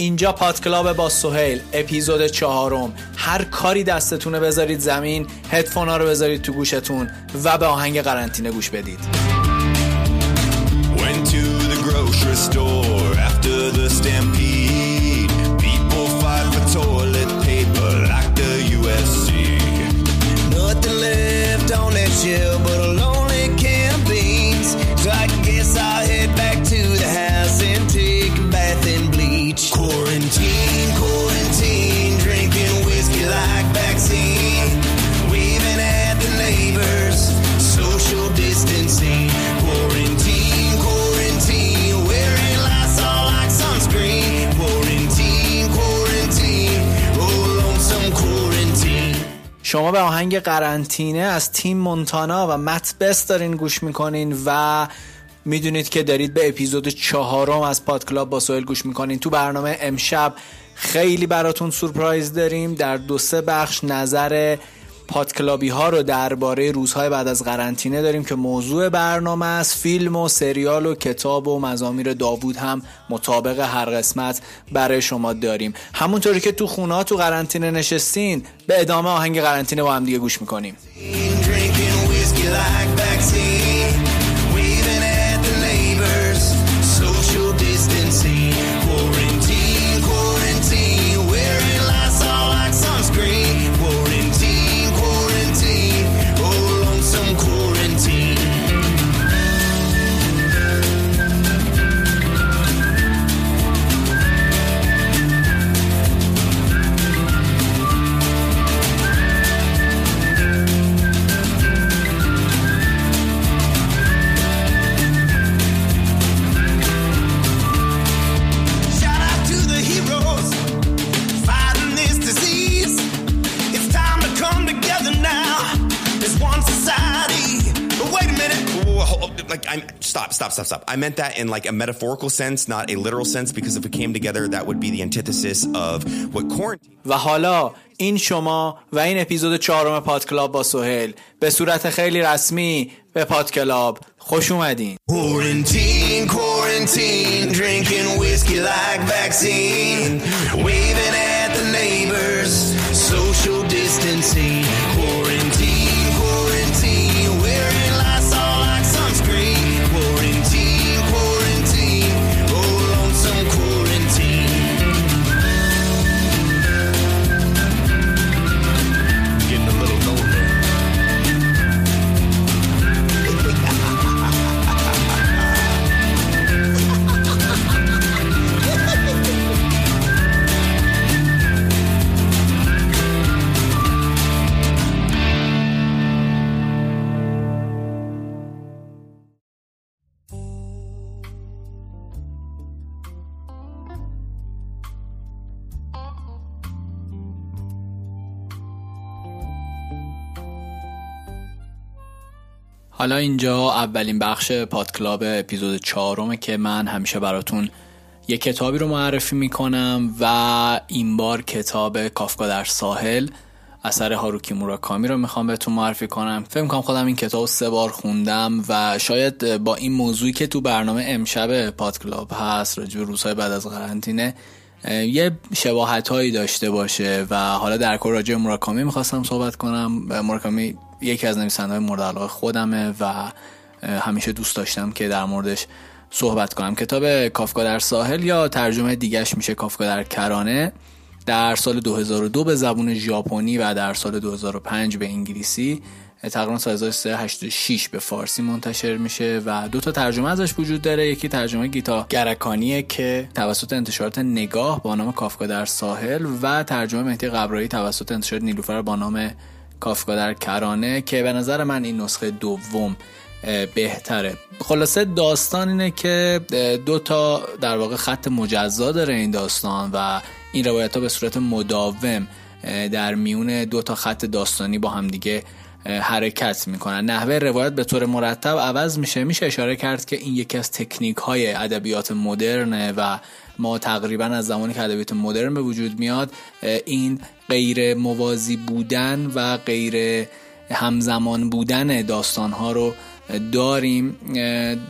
اینجا پات کلاب با سهیل اپیزود 4. هر کاری دستتونه بذارید زمین، هدفونا رو بذارید تو گوشتون و به آهنگ قرنطینه گوش بدید. Went to the grocery store after the stampede. People fight for toilet paper like the USC. Nothing left on that shelf but a lonely campaigns. So I guess I'll head back to the house and take a bath and bleach. Quarantine, drinking whiskey like vaccine. Waving at the neighbors, social distancing. Quarantine, wearing Lysol like sunscreen. Quarantine, roll on some quarantine. شما به آهنگ قرنطینه از تیم مونتانا و مت بست دارین گوش میکنین و میدونید که دارید به اپیزود 4 از پادکلاب با سهیل گوش میکنین. تو برنامه امشب خیلی براتون سورپرایز داریم. در 2-3 بخش نظر پادکلابی ها رو درباره روزهای بعد از قرنطینه داریم که موضوع برنامه است. فیلم و سریال و کتاب و مزامیر داوود هم مطابق هر قسمت برای شما داریم. همونطوری که تو خونه‌ها تو قرنطینه نشستین، به ادامه آهنگ قرنطینه با هم دیگه گوش میکنیم. Stop. I meant that in like a metaphorical sense, not a literal sense, because if we came together, that would be the antithesis of what quarantine. و حالا این شما و این اپیزود 4 پادکلاب با سهیل به صورت خیلی رسمی به پادکلاب خوش اومدین. Quarantine, drinking whiskey like vaccine, waving at the neighbors, social distancing. Quarantine, wearing Lysol like sunscreen. حالا اینجا اولین بخش پادکلاب اپیزود 4 که من همیشه براتون یه کتابی رو معرفی میکنم و این بار کتاب کافکا در ساحل اثر هاروکی موراکامی رو میخوام بهتون معرفی کنم. فکر میکنم خودم این کتاب 3 بار خوندم و شاید با این موضوعی که تو برنامه امشب پادکلاب هست راجع به روزهای بعد از قرنطینه یه شباهت‌هایی داشته باشه و حالا در کل راجع به موراکامی میخواستم صحبت کنم. موراکامی یکی از نویسنده‌های مورد علاقه خودمه و همیشه دوست داشتم که در موردش صحبت کنم. کتاب کافکا در ساحل یا ترجمه دیگه‌اش میشه کافکا در کرانه، در سال 2002 به زبان ژاپنی و در سال 2005 به انگلیسی، تقریبا سال 1386 به فارسی منتشر میشه و 2 ترجمه ازش وجود داره. یکی ترجمه گیتا گرکانیه که توسط انتشارات نگاه با نام کافکا در ساحل و ترجمه مهدی قبرایی توسط انتشارات نیلوفر با نام کافکا در کرانه که به نظر من این نسخه دوم بهتره. خلاصه داستان اینه که 2 در واقع خط مجزا داره این داستان و این روایت ها به صورت مداوم در میون 2 خط داستانی با هم دیگه حرکت میکنن. نحوه روایت به طور مرتب عوض میشه. میشه اشاره کرد که این یکی از تکنیک های ادبیات مدرنه و ما تقریبا از زمانی که ادبیات مدرن به وجود میاد این غیر موازی بودن و غیر همزمان بودن داستان ها رو داریم.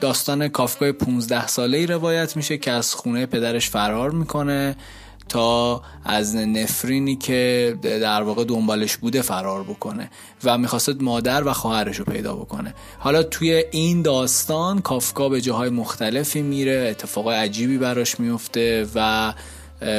داستان کافکای 15 ساله‌ای روایت میشه که از خونه پدرش فرار میکنه تا از نفرینی که در واقع دنبالش بوده فرار بکنه و میخواست مادر و خواهرش رو پیدا بکنه. حالا توی این داستان کافکا به جاهای مختلفی میره، اتفاقای عجیبی براش میفته و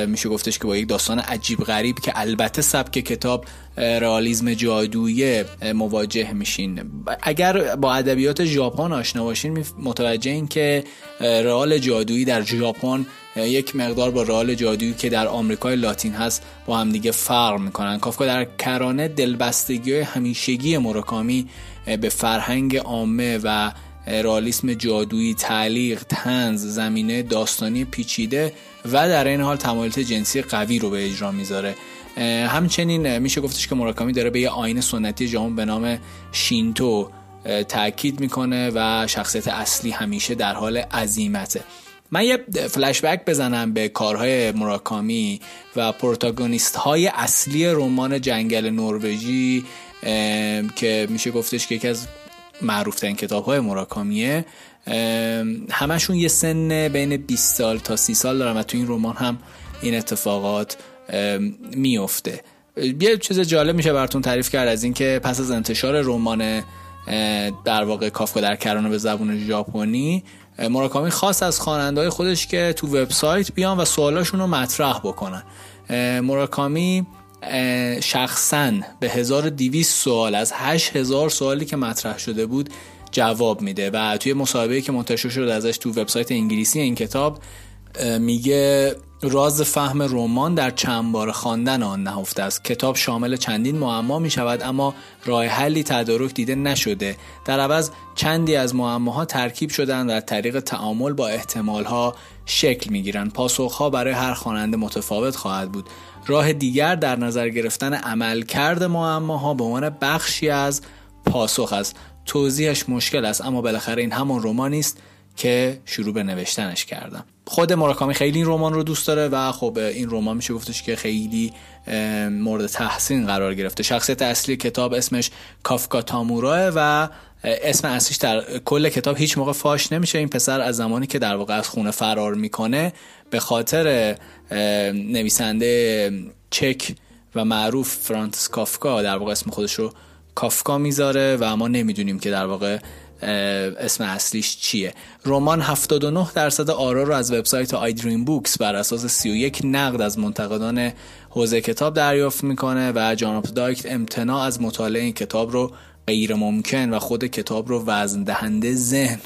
میشه گفتش که با یک داستان عجیب غریب که البته سبک کتاب رئالیسم جادویی مواجه میشین. اگر با ادبیات ژاپن آشنا باشین متوجه این که رئال جادویی در ژاپن یک مقدار با رئال جادویی که در آمریکای لاتین هست با هم دیگه فرق میکنن. کافکا در کرانه دلبستگی‌های همیشگی موراکامی به فرهنگ عامه و رئالیسم جادویی، تعلیق، طنز، زمینه داستانی پیچیده و در این حال تمایلات جنسی قوی رو به اجرا میذاره. همچنین میشه گفتش که موراکامی داره به یه آیین سنتی ژاپن به نام شینتو تاکید میکنه و شخصیت اصلی همیشه در حال عزیمته. من یه فلش بک بزنم به کارهای موراکامی و پروتاگونیست های اصلی رمان جنگل نروژی که میشه گفتش که یکی از معروف‌ترین کتاب‌های موراکامیه. همشون یه سن بین 20 سال تا 30 سال دارن و تو این رمان هم این اتفاقات میفته. یه چیز جالب میشه براتون تعریف کرد از این که پس از انتشار رمان در واقع کافکا در کرانه به زبان ژاپنی، موراکامی خواست از خواننده‌های خودش که تو وبسایت بیان و سوالاشون رو مطرح بکنن. موراکامی شخصاً به 1200 سوال از 8000 سوالی که مطرح شده بود جواب میده و توی مصاحبه‌ای که منتشر شد ازش تو وبسایت انگلیسی این کتاب میگه راز فهم رمان در چند بار خواندن آن نهفته است. کتاب شامل چندین معما می شود اما راه حلی تدارک دیده نشده. در عوض چندی از معماها ترکیب شدند و از طریق تعامل با احتمالها شکل می گیرند. پاسخها برای هر خواننده متفاوت خواهد بود. راه دیگر در نظر گرفتن عملکرد معماها به عنوان بخشی از پاسخ است. توضیحش مشکل است اما بالاخره این همان رمانی است که شروع به نوشتنش کردم. خود موراکامی خیلی این رمان رو دوست داره و خب این رمان میشه گفتش که خیلی مورد تحسین قرار گرفته. شخصیت اصلی کتاب اسمش کافکا تاموراه و اسم اصلیش در کل کتاب هیچ موقع فاش نمیشه. این پسر از زمانی که در واقع از خونه فرار میکنه به خاطر نویسنده چک و معروف فرانتس کافکا در واقع اسم خودش رو کافکا میذاره و ما نمیدونیم که در واقع اسم اصلیش چیه. رمان 79% آرا رو از وبسایت آی دریم بوکس بر اساس 31 نقد از منتقدان حوزه کتاب دریافت میکنه و جان اپ دایکت امتناع از مطالعه این کتاب رو غیر ممکن و خود کتاب رو وزن دهنده ذهن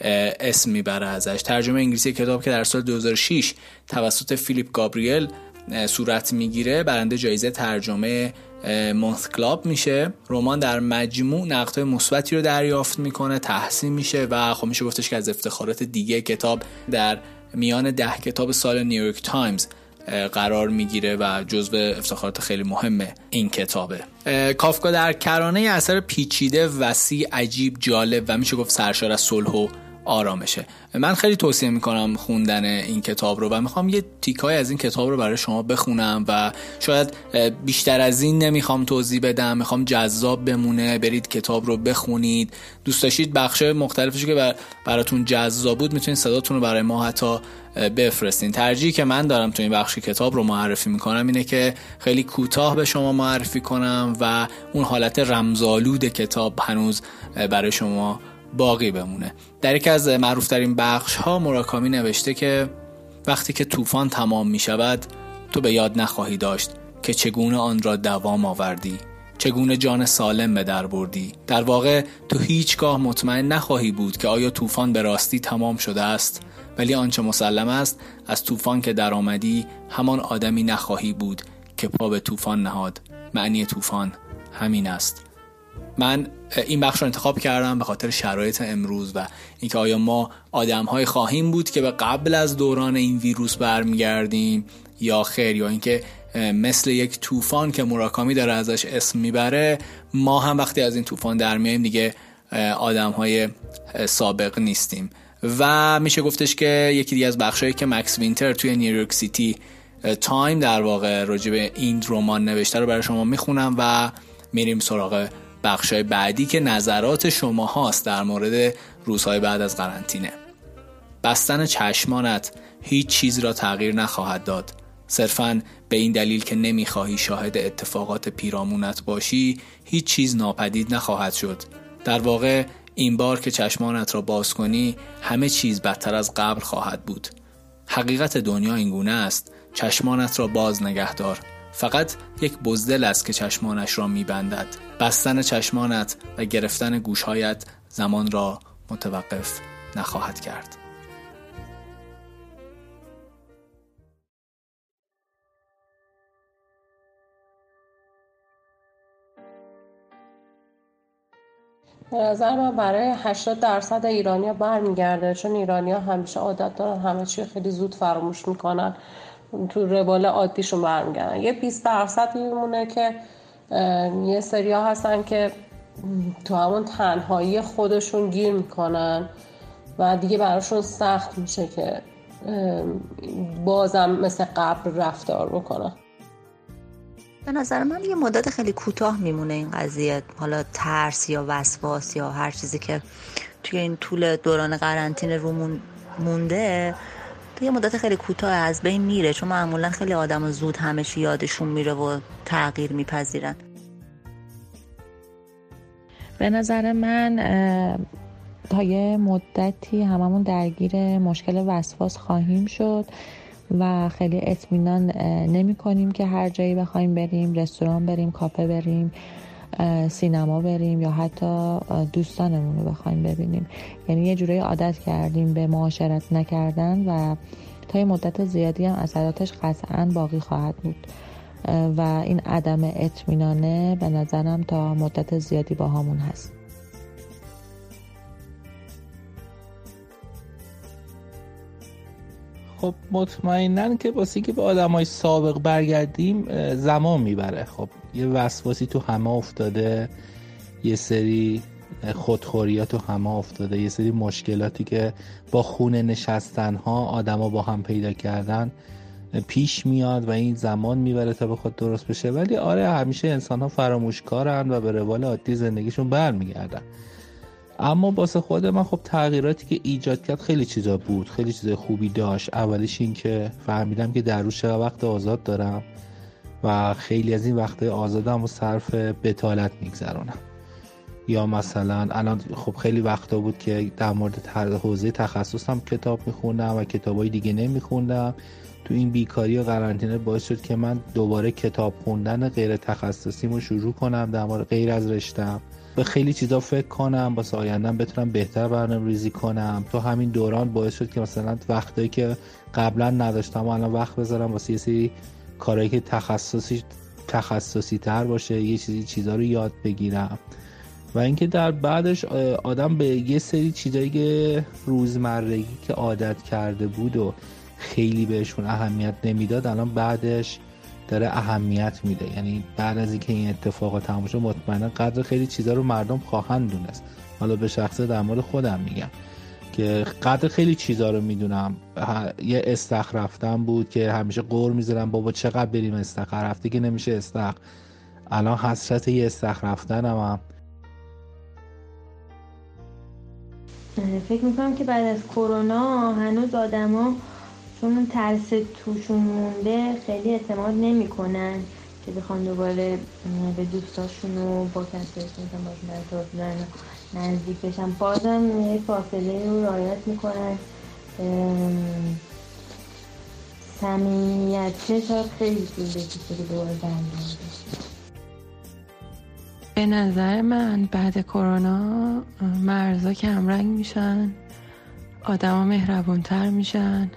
اسم میبره ازش. ترجمه انگلیسی کتاب که در سال 2006 توسط فیلیپ گابریل صورت میگیره برنده جایزه ترجمه مونث کلاب میشه. رمان در مجموع نقدهای مثبتی رو دریافت میکنه، تحسین میشه و خب میشه گفتش که از افتخارات دیگه کتاب در میان 10 کتاب سال نیویورک تایمز قرار میگیره و جزو افتخارات خیلی مهمه این کتابه. کافکا در کرانه اثر پیچیده، وسیع، عجیب، جالب و میشه گفت سرشار از صلح و آرامشه. من خیلی توصیه میکنم خوندن این کتاب رو و میخوام یه تیکای از این کتاب رو برای شما بخونم و شاید بیشتر از این نمیخوام توضیح بدم، میخوام جذاب بمونه. برید کتاب رو بخونید، دوست داشتید بخشای مختلفش که براتون جذاب بود میتونید صداتون رو برای ما حتی بفرستین. ترجیحی که من دارم تو این بخش کتاب رو معرفی میکنم اینه که خیلی کوتاه به شما معرفی کنم و اون حالت رمزآلود کتاب هنوز برای شما باقی بمونه. در یکی از معروفترین بخش ها موراکامی نوشته که وقتی که طوفان تمام می شود تو به یاد نخواهی داشت که چگونه آن را دوام آوردی، چگونه جان سالم به در بردی. در واقع تو هیچگاه مطمئن نخواهی بود که آیا طوفان به راستی تمام شده است، ولی آنچه مسلم است از طوفان که در آمدی همان آدمی نخواهی بود که پا به طوفان نهاد. معنی طوفان همین است. من این بخش رو انتخاب کردم به خاطر شرایط امروز و اینکه آیا ما آدم‌های خواهیم بود که به قبل از دوران این ویروس برمیگردیم یا خیر، یا اینکه مثل یک طوفان که موراکامی داره ازش اسم میبره ما هم وقتی از این طوفان درمیایم دیگه آدم‌های سابق نیستیم. و میشه گفتش که یکی دیگه از بخشایی که مکس وینتر توی نیویورک سیتی تایم در واقع راجع به این رمان نوشته رو برای شما میخونم و میریم سراغ بخشای بعدی که نظرات شما هاست در مورد روزهای بعد از قرنطینه. بستن چشمانت هیچ چیز را تغییر نخواهد داد. صرفاً به این دلیل که نمیخواهی شاهد اتفاقات پیرامونت باشی، هیچ چیز ناپدید نخواهد شد. در واقع این بار که چشمانت را باز کنی، همه چیز بدتر از قبل خواهد بود. حقیقت دنیا اینگونه است. چشمانت را باز نگه دار. فقط یک بزدل است که چشمانش را میبندد. بستن چشمانت و گرفتن گوشهایت زمان را متوقف نخواهد کرد. به نظر من برای 80% ایرانی‌ها برمیگرده، چون ایرانی‌ها همیشه عادت دارن همه چی خیلی زود فراموش میکنن، تو روال عادیشون برمیگردن. یه 20% میمونه که یه سری‌ها هستن که تو همون تنهایی خودشون گیر میکنن و دیگه براشون سخت میشه که بازم مثل قبل رفتار بکنن. به نظر من یه مدت خیلی کوتاه میمونه این قضیه، حالا ترس یا وسواس یا هر چیزی که توی این طول دوران قرنطینه رو مونده، یه مدت خیلی کوتاه از بین میره، چون معمولا خیلی آدم زود همه چی یادشون میره و تغییر میپذیرن. به نظر من تا یه مدتی هممون درگیر مشکل وسواس خواهیم شد و خیلی اطمینان نمی کنیم که هر جایی بخوایم بریم، رستوران بریم، کافه بریم، سینما بریم یا حتی دوستانمون رو بخوایم ببینیم. یعنی یه جورایی عادت کردیم به معاشرت نکردن و تا یه مدت زیادی هم اثراتش قطعاً باقی خواهد بود و این عدم اطمینانه به نظرم تا مدت زیادی با همون هست. خب مطمئنن که واسه که به آدمای سابق برگردیم زمان میبره. خب یه وسواسی تو همه افتاده، یه سری خودخوری‌ها تو همه افتاده، یه سری مشکلاتی که با خونه نشستن‌ها آدما با هم پیدا کردن پیش میاد و این زمان میبره تا به خود درست بشه. ولی آره، همیشه انسان‌ها فراموشکارن و به روال عادی زندگیشون برمیگردن. اما واسه خود من خب تغییراتی که ایجاد کرد خیلی چیزا بود، خیلی چیزای خوبی داشت. اولش این که فهمیدم که در روز چه وقت آزاد دارم و خیلی از این وقت‌های آزادم رو صرف بتالت می‌گذرونم. یا مثلا الان خب خیلی وقتا بود که در مورد حوزه تخصصم کتاب می‌خوندم و کتابای دیگه نمی‌خوندم. تو این بیکاری و قرنطینه باعث شد که من دوباره کتاب خوندن غیر تخصصیمو شروع کنم، در مورد غیر از رشته‌ام به خیلی چیزا فکر کنم، واسه آینده‌ام بتونم بهتر برنامه‌ریزی کنم. تو همین دوران باعث شد که مثلا وقتایی که قبلا نداشتم الان وقت بذارم واسه یه سری کارهایی که تخصصی‌تر باشه، یه چیزا رو یاد بگیرم. و اینکه در بعدش آدم به یه سری چیزایی که روزمرگی که عادت کرده بود و خیلی بهشون اهمیت نمیداد، الان بعدش داره اهمیت میده. یعنی بعد از اینکه این اتفاقات تموم شد مطمئنا قدر خیلی چیزا رو مردم خواهند دونست. حالا به شخصه در مورد خودم میگم که قدر خیلی چیزا رو میدونم. یه استخر رفتم بود که همیشه قور میذارم بابا چقدر بریم استخر، هفته که نمیشه استخر. الان حسرت یه استخر رفتنم. فکر میکنم که بعد از کرونا هنوز آدما چون ترس توشون مونده خیلی اعتماد نمی کنن که بخوان دوباره به دوستاشون و با کسیشون که باشون در نزدیک بشن. بازم یه فاصله رو رعایت می کنن. صمیمیت شاید خیلی دوده که دوباره برمیاد. به نظر من بعد کرونا مرزا کمرنگ میشن، آدم ها مهربونتر میشن،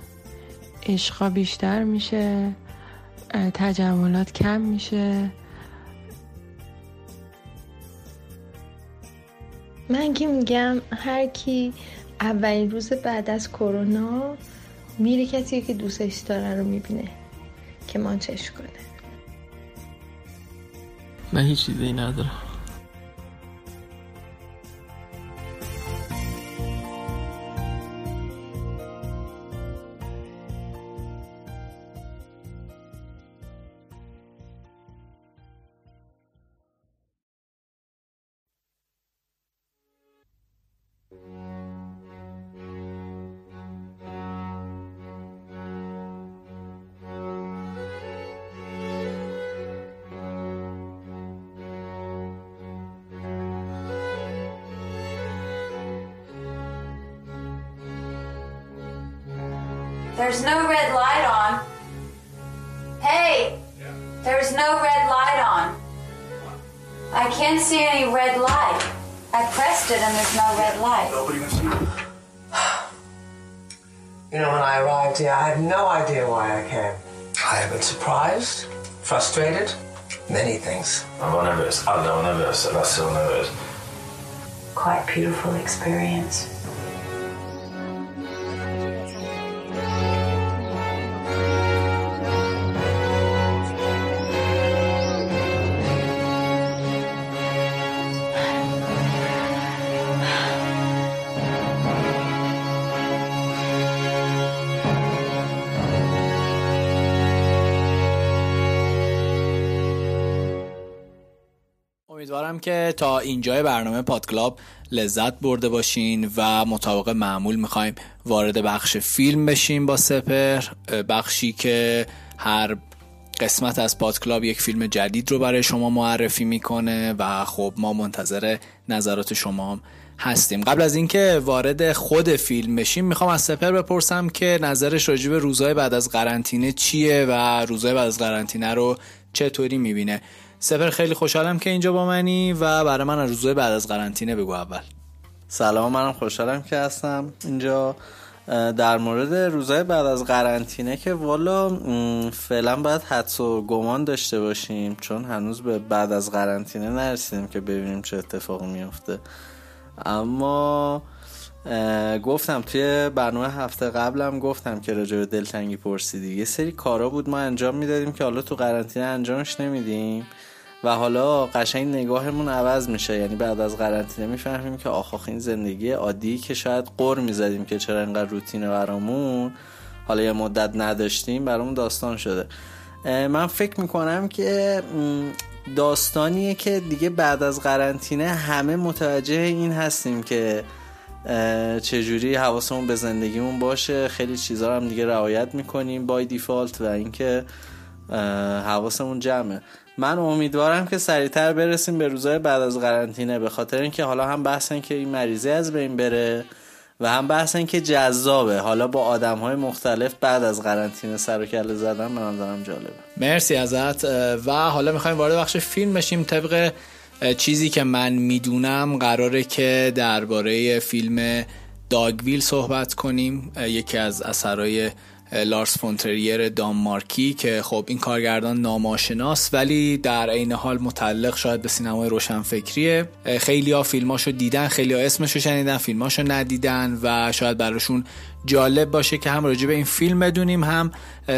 عشقا بیشتر میشه، تجملات کم میشه. من که میگم هر کی اولین روز بعد از کرونا میره کسی که دوستش داره رو میبینه که من چش کنه. من هیچ چیزی ندارم. There's no red light on. Hey! Yeah. There's no red light on. I can't see any red light. I pressed it and there's no red light. Nobody can see it. You know, when I arrived here, I had no idea why I came. I have been surprised, frustrated, many things. I'm so nervous. Quite beautiful experience. امیدوارم که تا اینجای برنامه پادکلاب لذت برده باشین و مطابق معمول میخوایم وارد بخش فیلم بشیم با سپر، بخشی که هر قسمت از پادکلاب یک فیلم جدید رو برای شما معرفی میکنه و خب ما منتظر نظرات شما هستیم. قبل از اینکه وارد خود فیلم بشیم میخوام از سپر بپرسم که نظرش راجع به روزهای بعد از قرنطینه چیه و روزهای بعد از قرنطینه رو چطوری میبینه. سپر خیلی خوشحالم که اینجا با منی و برای من روزهای بعد از قرنطینه بگو اول. سلام، منم خوشحالم که هستم اینجا. در مورد روزهای بعد از قرنطینه که والا فعلا باید حدس و گمان داشته باشیم چون هنوز به بعد از قرنطینه نرسیدیم که ببینیم چه اتفاقی میفته. اما گفتم توی برنامه هفته قبلم گفتم که راجع به دلتنگی پرسیدی، یه سری کارا بود ما انجام میدادیم که حالا تو قرنطینه انجامش نمیدیم و حالا قشنگ نگاهمون عوض میشه. یعنی بعد از قرنطینه میفهمیم که آخ این زندگی عادی که شاید قر میزدیم که چرا اینقدر روتینه برامون، حالا یه مدت نداشتیم برامون داستان شده. من فکر میکنم که داستانیه که دیگه بعد از قرنطینه همه متوجه این هستیم که چجوری حواسمون به زندگیمون باشه، خیلی چیزا هم دیگه رعایت میکنیم بای دیفالت و اینکه حواسمون جمعه. من امیدوارم که سریعتر برسیم به روزهای بعد از قرنطینه به خاطر اینکه حالا هم بحثن که این مریضی از بین بره و هم بحثن که جذابه حالا با آدم‌های مختلف بعد از قرنطینه سر و کله زدن. من دارم جالبه. مرسی ازت. و حالا میخوایم وارد بخش فیلم بشیم. طبق چیزی که من میدونم قراره که درباره فیلم داگویل صحبت کنیم، یکی از اثرای لارس فون تریر دانمارکی که خب این کارگردان ناماشناس ولی در عین حال متعلق شاید به سینمای روشنفکریه. خیلی‌ها فیلماشو دیدن، خیلی‌ها اسمشو شنیدن، فیلماشو ندیدن و شاید براشون جالب باشه که هم راجع به این فیلم بدونیم هم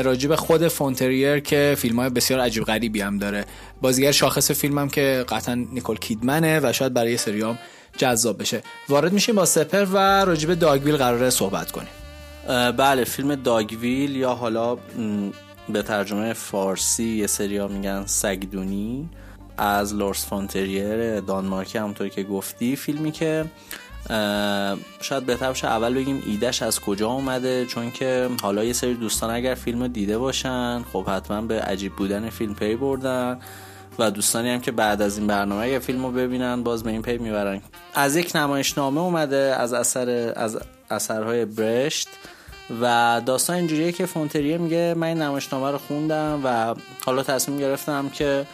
راجع به خود فون تریر که فیلم‌های بسیار عجیب غریبی هم داره. بازیگر شاخص فیلمم که قطعاً نیکول کیدمنه و شاید برای سریام جذاب بشه. وارد میشیم با سپر و راجع به داگویل قراره صحبت کنیم. بله، فیلم داگویل یا حالا به ترجمه فارسی یه سریا میگن سگدونی از لارس فون تریر دانمارکی، همونطور که گفتی فیلمی که شاید بهتر باشه اول بگیم ایدهش از کجا اومده چون که حالا یه سری دوستان اگر فیلمو دیده باشن خب حتما به عجیب بودن فیلم پی بردن و دوستانی هم که بعد از این برنامه اگه فیلمو ببینن باز به این پی میبرن. از یک نمایشنامه اومده از اثرهای برشت و داستان اینجوریه که فون تریر میگه من این نمایشنامه رو خوندم و حالا تصمیم گرفتم که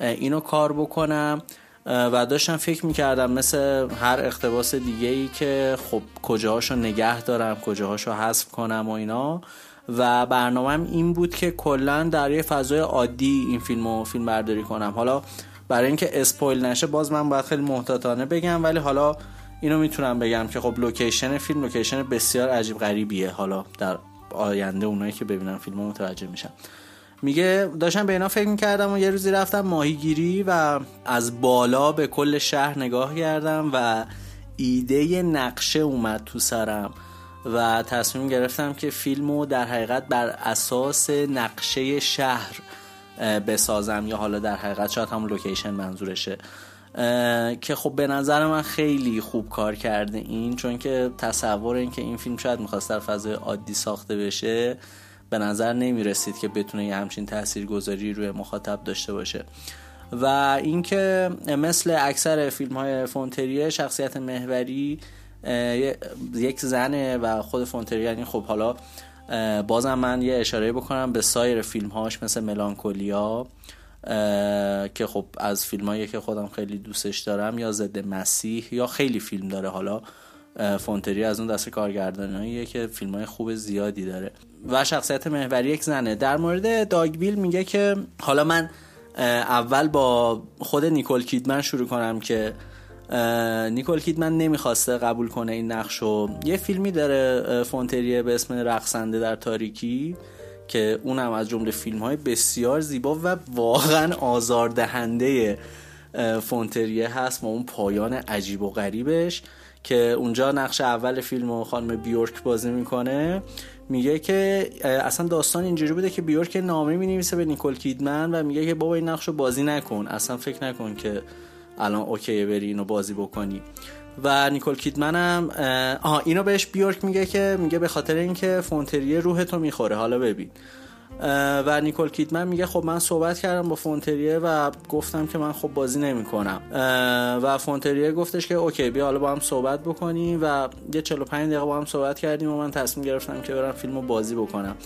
اینو کار بکنم و داشتم فکر میکردم مثل هر اقتباس دیگه‌ای که خب کجاهاشو نگه دارم کجاهاشو حذف کنم و اینا و برنامه‌ام این بود که کلاً در یه فضای عادی این فیلمو فیلم برداری کنم. حالا برای اینکه اسپویل نشه باز من باید خیلی محتاطانه بگم ولی حالا اینو میتونم بگم که خب لوکیشن فیلم لوکیشن بسیار عجیب غریبیه، حالا در آینده اونایی که ببینن فیلمو متوجه میشن. میگه داشتم به اینا فکر میکردم و یه روزی رفتم ماهیگیری و از بالا به کل شهر نگاه کردم و ایده نقشه اومد تو سرم و تصمیم گرفتم که فیلمو در حقیقت بر اساس نقشه شهر بسازم یا حالا در حقیقت شاید همون لوکیشن منظورشه که خب به نظر من خیلی خوب کار کرده این، چون که تصور این که این فیلم شاید میخواست در فضای عادی ساخته بشه به نظر نمیرسید که بتونه یه همچین تاثیرگذاری روی مخاطب داشته باشه. و اینکه مثل اکثر فیلم‌های فون تریه شخصیت محوری یک زنه و خود فون تریه، یعنی خب حالا بازم من یه اشاره بکنم به سایر فیلم‌هاش مثل ملانکولیا که خب از فیلم‌هایی که خودم خیلی دوستش دارم، یا ضد مسیح، یا خیلی فیلم داره. حالا فون تریه از اون دسته کارگرداناییه که فیلم‌های خوب زیادی داره و شخصیت محوری یک زنه. در مورد داگویل میگه که حالا من اول با خود نیکول کیدمن شروع کنم که نیکول کیدمن نمیخواسته قبول کنه این نقشو. یه فیلمی داره فون تریه به اسم رقصنده در تاریکی که اونم از جمله فیلم‌های بسیار زیبا و واقعا آزاردهنده فون تریه هست و اون پایان عجیب و غریبش که اونجا نقش اول فیلمو خانم بیورک بازی میکنه. میگه که اصلا داستان اینجوری بوده که بیورک نامه می‌نویسه به نیکول کیدمن و میگه که بابا این نقشو بازی نکن، اصلا فکر نکن که الان اوکیه بری اینو بازی بکنی. و نیکول کیدمن هم اینو بهش بیورک میگه که میگه به خاطر اینکه فون تریه روحتو میخوره، حالا ببین. و نیکول کیدمن میگه خب من صحبت کردم با فون تریه و گفتم که من خب بازی نمی‌کنم. و فون تریه گفتش که اوکی بیا حالا با هم صحبت بکنیم و یه 45 دقیقه با هم صحبت کردیم و من تصمیم گرفتم که برم فیلمو بازی بکنم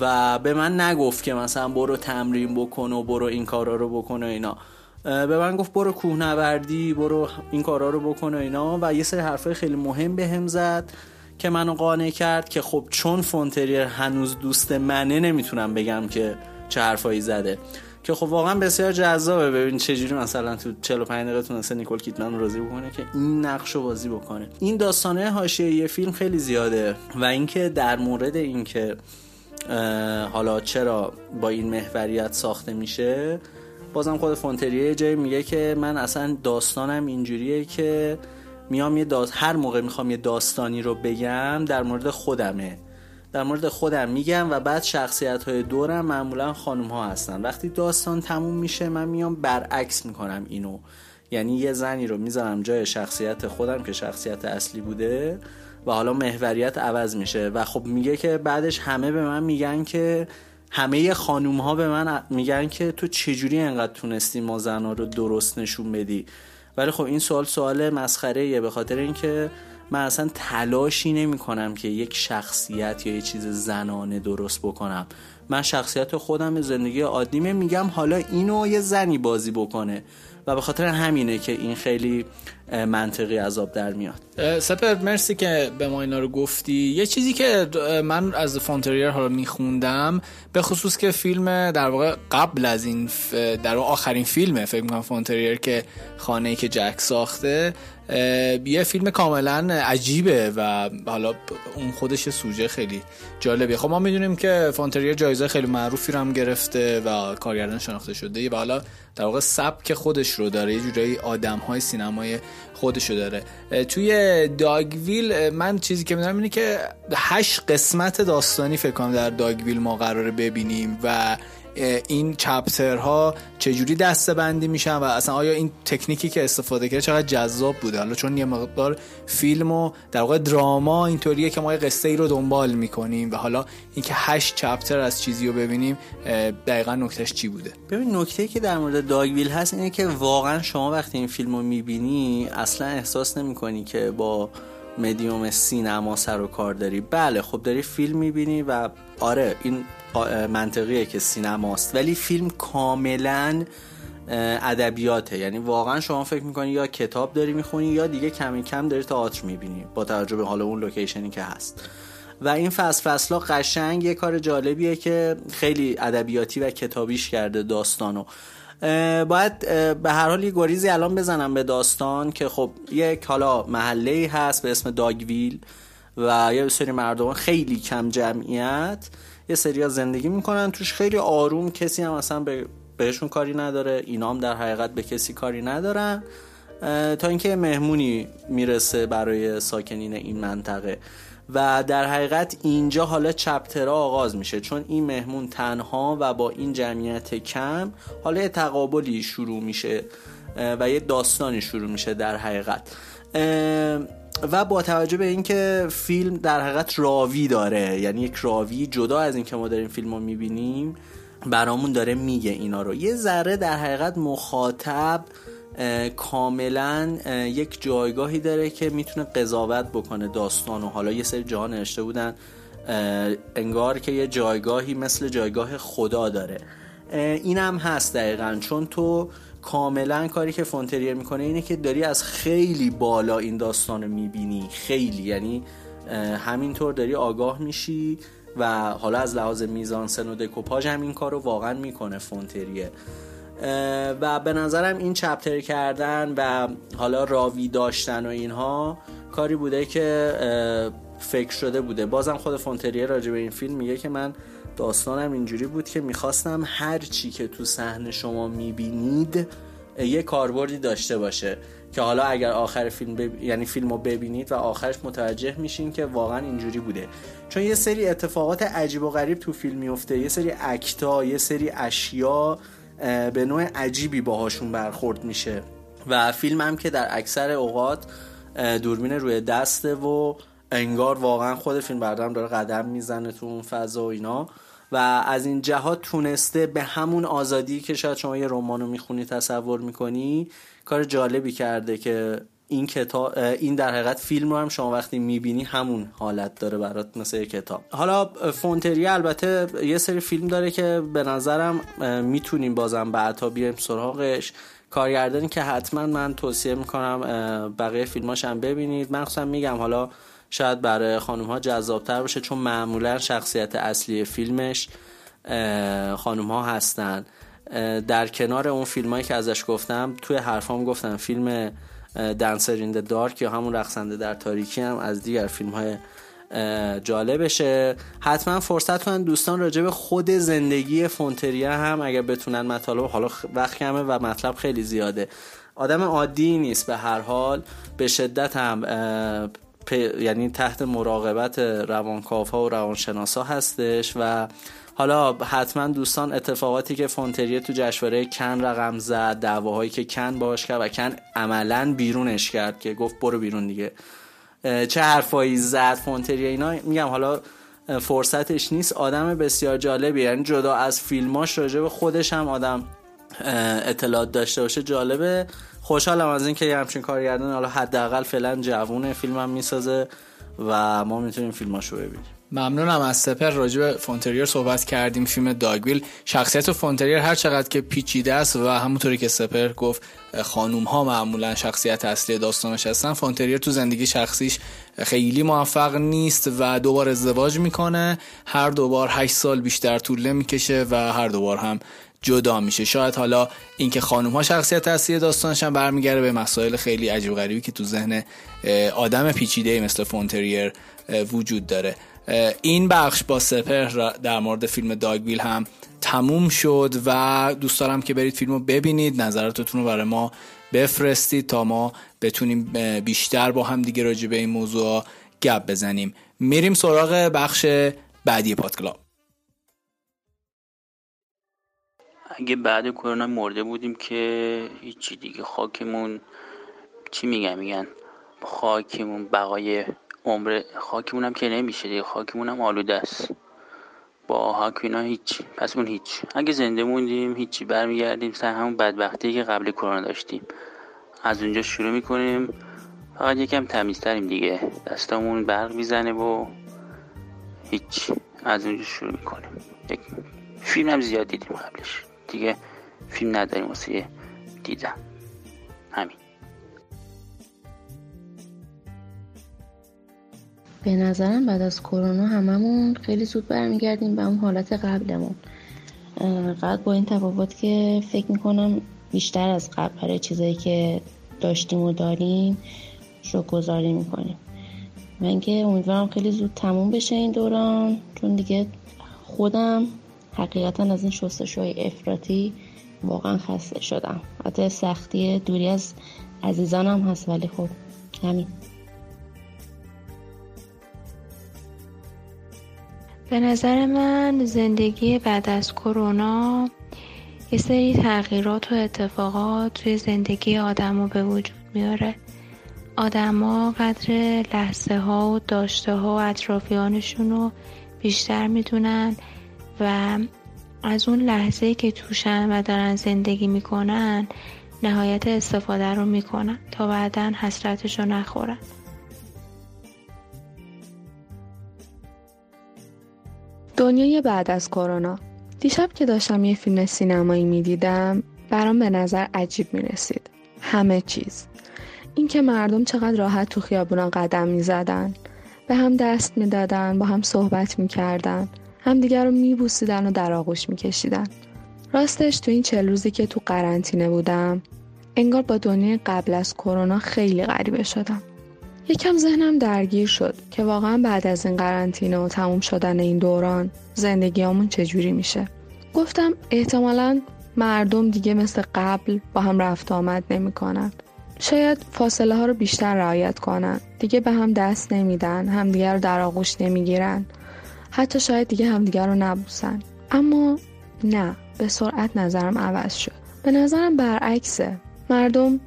و به من نگفت که مثلا برو تمرین بکن و برو این کارا رو بکن و اینا، به من گفت برو کوهنوردی، برو این کارا رو بکن و اینا. و یه سری حرفای خیلی مهم بهم زد که منو قانع کرد که خب چون فون تریه هنوز دوست منه نمیتونم بگم که چه حرفایی زده، که خب واقعا بسیار جذابه. ببین چجوری مثلا تو 45 دقیقه تونسته نیکول کیدمن راضی بکنه که این نقشو بازی بکنه. این داستانه حاشیه‌ای فیلم خیلی زیاده. و اینکه در مورد اینکه حالا چرا با این محوریت ساخته میشه، بازم خود فون تریه جایی میگه که من اصلا داستانم اینجوریه که میام هر موقع میخوام یه داستانی رو بگم در مورد خودمه، در مورد خودم میگم و بعد شخصیت‌های دورم معمولا خانم‌ها هستن. وقتی داستان تموم میشه من میام برعکس میکنم اینو، یعنی یه زنی رو میذارم جای شخصیت خودم که شخصیت اصلی بوده و حالا محوریت عوض میشه. و خب میگه که بعدش همه به من میگن که همه خانم‌ها به من میگن که تو چجوری انقدر تونستی ما زنا رو درست نشون بدی، ولی خب این سوال مسخره‌ایه به خاطر اینکه من اصلا تلاشی نمی کنم که یک شخصیت یا یک چیز زنانه درست بکنم. من شخصیت خودم زندگی عادیمه، میگم حالا اینو یه زنی بازی بکنه و به خاطر همینه که این خیلی منطقی عذاب در میاد. سپر مرسی که به ما اینا رو گفتی. یه چیزی که من از فون تریه ها رو میخوندم، به خصوص که فیلم در واقع قبل از این در واقع آخرین فیلمه فکر میکنم فون تریه که خانه‌ای که جک ساخته، یه فیلم کاملا عجیبه و حالا اون خودش سوژه خیلی جالبیه. خب ما میدونیم که فون تریه جایزه خیلی معروفی رو هم گرفته و کارگردان شناخته شده و حالا در واقع سبک خودش رو داره، یه جورایی آدم‌های سینمای خودشو داره. توی داگویل من چیزی که می‌دونم اینه که 8 قسمت داستانی فکر کنم در داگویل ما قراره ببینیم و این چپترها چجوری دسته‌بندی میشن و اصلا آیا این تکنیکی که استفاده کرده چقدر جذاب بوده. حالا چون یه مقدار فیلمو در واقع دراما اینطوریه که ما یه قصه ای رو دنبال میکنیم و حالا اینکه 8 چپتر از چیزی رو ببینیم دقیقاً نکتهش چی بوده. ببین نکته‌ای که در مورد داگویل هست اینه که واقعاً شما وقتی این فیلمو میبینی اصلا احساس نمیکنی که با مدیوم سینما سر و کار داری. بله خب داری فیلم میبینی و آره این منطقیه که سینماست، ولی فیلم کاملا ادبیاته، یعنی واقعا شما فکر میکنی یا کتاب داری میخونی یا دیگه کمی کم داری تئاتر میبینی با توجه به حالا اون لوکیشنی که هست. و این فصلا قشنگ یه کار جالبیه که خیلی ادبیاتی و کتابیش کرده داستانو. باید به هر حال یه گریزی الان بزنم به داستان که خب یک حالا محله‌ای هست به اسم داگویل و یه سری مردمان خیلی کم جمعیت یه سریا زندگی میکنن توش خیلی آروم، کسی هم اصلا بهشون کاری نداره، اینا هم در حقیقت به کسی کاری ندارن تا اینکه مهمونی میرسه برای ساکنین این منطقه. و در حقیقت اینجا حالا چپترها آغاز میشه چون این مهمون تنها و با این جمعیت کم حالا تقابلی شروع میشه و یه داستانی شروع میشه در حقیقت. و با توجه به اینکه فیلم در حقیقت راوی داره، یعنی یک راوی جدا از این که ما داریم فیلم رو میبینیم برامون داره میگه اینا رو، یه ذره در حقیقت مخاطب کاملا یک جایگاهی داره که میتونه قضاوت بکنه داستانو. حالا یه سری جاها نوشته بودن انگار که یه جایگاهی مثل جایگاه خدا داره، اینم هست دقیقاً، چون تو کاملا کاری که فون تریر میکنه اینه که داری از خیلی بالا این داستانو میبینی، خیلی، یعنی همینطور داری آگاه میشی. و حالا از لحاظ میزانسن و دکوپاژ هم این کارو واقعا میکنه فون تریه، و به نظرم این چپتر کردن و حالا راوی داشتن و اینها کاری بوده که فکر شده بوده. بازم خود فون تریه راجع به این فیلم میگه که من داستانم اینجوری بود که میخواستم هر چی که تو صحنه شما میبینید یه کاربردی داشته باشه، که حالا اگر آخر فیلم یعنی فیلمو ببینید و آخرش متوجه میشین که واقعا اینجوری بوده، چون یه سری اتفاقات عجیب و غریب تو فیلم میفته، یه سری اکتا، یه سری اشیا به نوع عجیبی باهاشون برخورد میشه. و فیلم هم که در اکثر اوقات دوربین روی دسته و انگار واقعا خود فیلم بردارم داره قدم میزنه تو اون فضا و اینا، و از این جهات تونسته به همون آزادی که شاید شما یه رمانو میخونی تصور میکنی، کار جالبی کرده که این کتاب، این در حقیقت فیلم رو هم شما وقتی میبینی همون حالت داره برات مثل کتاب. حالا فونتریه البته یه سری فیلم داره که به نظرم میتونیم بازم بعدا بیایم سراغش، کارگردانی که حتما من توصیه میکنم بقیه فیلماش هم ببینید، من خصوصا میگم حالا شاید برای خانوم ها جذابتر باشه چون معمولا شخصیت اصلی فیلمش خانوم ها هستن. در کنار اون فیلم هایی که ازش گفتم، توی حرفام گفتم فیلم دنسر این د دارک یا همون رقصنده در تاریکی هم از دیگر فیلم های جالبشه. حتما فرصت کنن دوستان راجع به خود زندگی فون تریه هم اگر بتونن مطالب، حالا وقت کمه و مطلب خیلی زیاده، آدم عادی نیست، به هر حال به شدت هم یعنی تحت مراقبت روانکاوها و روانشناسا هستش. و حالا حتما دوستان اتفاقاتی که فون تریه تو جشنواره کن رقم زد، دعواهایی که کن باهاش کرد و کن عملاً بیرونش کرد که گفت برو بیرون دیگه، چه حرفایی زد فون تریه، اینا میگم حالا فرصتش نیست، آدم بسیار جالبیه، یعنی جدا از فیلماش راجع به خودش هم آدم اطلاعات داشته باشه جالبه. خوشحالم از این که یه همچین کارگردان، حالا حداقل فعلا جوونه، فیلمم میسازه و ما میتونیم فیلماشو ببینیم. ممنونم از سپر، راجب فونتریه صحبت کردیم، فیلم داگویل. شخصیت فونتریه هر چقدر که پیچیده است و همونطوری که سپر گفت خانوم ها معمولا شخصیت اصلی داستانش هستن، فونتریه تو زندگی شخصیش خیلی موفق نیست و دوبار ازدواج میکنه، هر دوبار 8 سال بیشتر طول نمیکشه و هر دوبار هم جدا میشه. شاید حالا اینکه خانم ها شخصیت اصلی داستانشن برمیگره به مسائل خیلی عجیب غریبی که تو ذهن آدم پیچیده مثل فونتریه وجود داره. این بخش با سپر در مورد فیلم داگویل هم تموم شد و دوست دارم که برید فیلمو ببینید، نظراتتون رو برای ما بفرستید تا ما بتونیم بیشتر با هم دیگه راجع به این موضوع گپ بزنیم. میریم سراغ بخش بعدی پادکلاب. اگه بعد کرونا مرده بودیم که هیچی دیگه، خاکمون چی میگن خاکمون بقای عمر خاکمون هم که نمیشه دیگه، خاکمون هم آلوده است با هاکینا، هیچ، پس اون هیچ. اگه زنده موندیم هیچی، برمیگردیم سر همون بدبختی که قبل کرونا داشتیم، از اونجا شروع میکنیم، فقط یکم تمیزتریم دیگه، دستامون برق میزنه و هیچ، از اونجا شروع میکنیم. فیلم هم زیاد دیدیم قبلش دیگه، فیلم نداریم واسه دیدم، همین. به نظرم بعد از کرونا هممون خیلی زود برمیگردیم به اون حالت قبلمون، فقط با این تفاوت که فکر میکنم بیشتر از قبل برای چیزایی که داشتیم و داریم شکرگزاری میکنیم. من که امیدوارم خیلی زود تموم بشه این دوران، چون دیگه خودم حقیقتا از این شستشوهای افراطی واقعا خسته شدم. حتی سختی دوری از عزیزانم هست، ولی خب همین. به نظر من زندگی بعد از کرونا یه سری تغییرات و اتفاقات توی زندگی آدمو به وجود میاره. آدما قدر لحظه ها و داشته ها و اطرافیانشون رو بیشتر میدونن و از اون لحظه‌ای که توشن و دارن زندگی میکنن نهایت استفاده رو میکنن تا بعداً حسرتش رو نخورن. دنیای بعد از کرونا. دیشب که داشتم یه فیلم سینمایی میدیدم برام به نظر عجیب میرسید. همه چیز. این که مردم چقدر راحت تو خیابونا قدم میزدن، به هم دست میدادن، با هم صحبت میکردن، همدیگر رو میبوسیدن و در آغوش میکشیدن. راستش تو این 40 روزی که تو قرنطینه بودم انگار با دنیای قبل از کرونا خیلی غریبه شدم. یکم ذهنم درگیر شد که واقعا بعد از این قرنطینه و تموم شدن این دوران زندگیامون چجوری میشه. گفتم احتمالاً مردم دیگه مثل قبل با هم رفت آمد نمیکنن. شاید فاصله ها رو بیشتر رعایت کنن. دیگه به هم دست نمیدن، همدیگه رو در آغوش نمیگیرن. حتی شاید دیگه همدیگه رو نبوسن. اما نه، به سرعت نظرم عوض شد. به نظرم برعکسه. مردم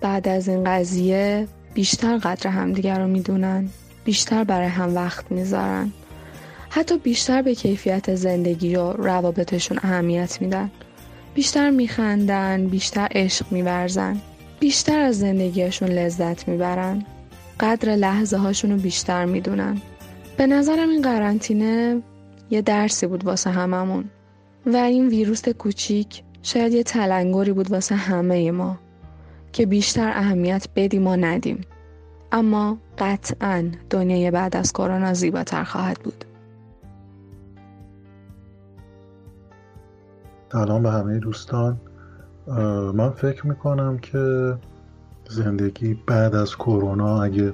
بعد از این قضیه بیشتر قدر همدیگر رو میدونن، بیشتر برای هم وقت میذارن، حتی بیشتر به کیفیت زندگی و روابطشون اهمیت میدن، بیشتر میخندن، بیشتر عشق میورزن، بیشتر از زندگیشون لذت میبرن، قدر لحظه هاشون رو بیشتر میدونن. به نظرم این قرنطینه یه درسی بود واسه هممون و این ویروس کوچیک شاید یه تلنگری بود واسه همه ما که بیشتر اهمیت بدیم و ندیم. اما قطعاً دنیای بعد از کرونا زیباتر خواهد بود. سلام به همه دوستان. من فکر میکنم که زندگی بعد از کرونا اگه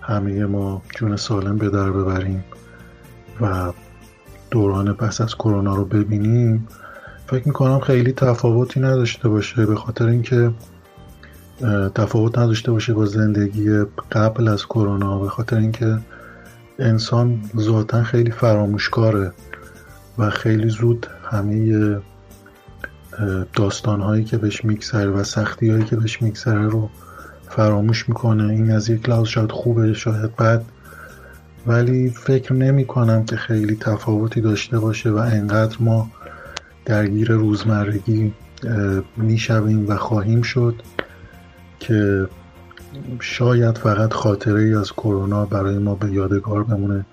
همه ما جون سالم به در ببریم و دوران پس از کرونا رو ببینیم، فکر میکنم خیلی تفاوتی نداشته باشه، به خاطر اینکه تفاوت نداشته باشه با زندگی قبل از کرونا، به خاطر اینکه انسان ذاتاً خیلی فراموشکاره و خیلی زود همه داستانهایی که بهش میگذره و سختی‌هایی که بهش میگذره رو فراموش میکنه. این از یک لحاظ شاید خوبه، شاید بد، ولی فکر نمی‌کنم که خیلی تفاوتی داشته باشه و انقدر ما درگیر روزمرگی میشویم و خواهیم شد که شاید فقط خاطره ای از کرونا برای ما به یادگار بمونه.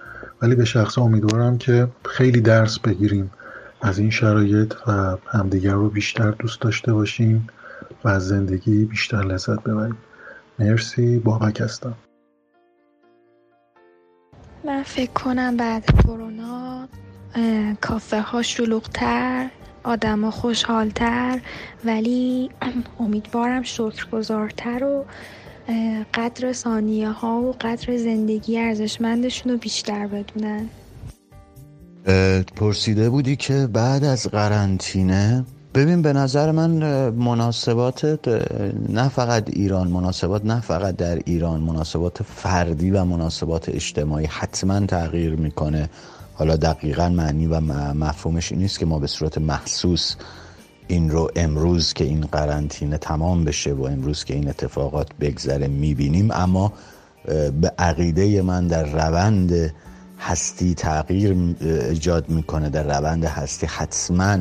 ولی به شخصه امیدوارم که خیلی درس بگیریم از این شرایط و همدیگر رو بیشتر دوست داشته باشیم و از زندگی بیشتر لذت ببریم. مرسی، بابک هستم. من فکر کنم بعد کرونا کافه ها شلوغ‌تر، آدم خوشحالتر، ولی امیدوارم شکرگزارتر و قدر ثانیه ها و قدر زندگی ارزشمندشون رو بیشتر بدونن. پرسیده بودی که بعد از قرنطینه، ببین به نظر من مناسبات نه فقط ایران، مناسبات نه فقط در ایران، مناسبات فردی و مناسبات اجتماعی حتما تغییر میکنه. حالا دقیقاً معنی و مفهومش این نیست که ما به صورت محسوس این رو امروز که این قرنطینه تمام بشه و امروز که این اتفاقات بگذره میبینیم، اما به عقیده من در روند هستی تغییر ایجاد میکنه، در روند هستی حتماً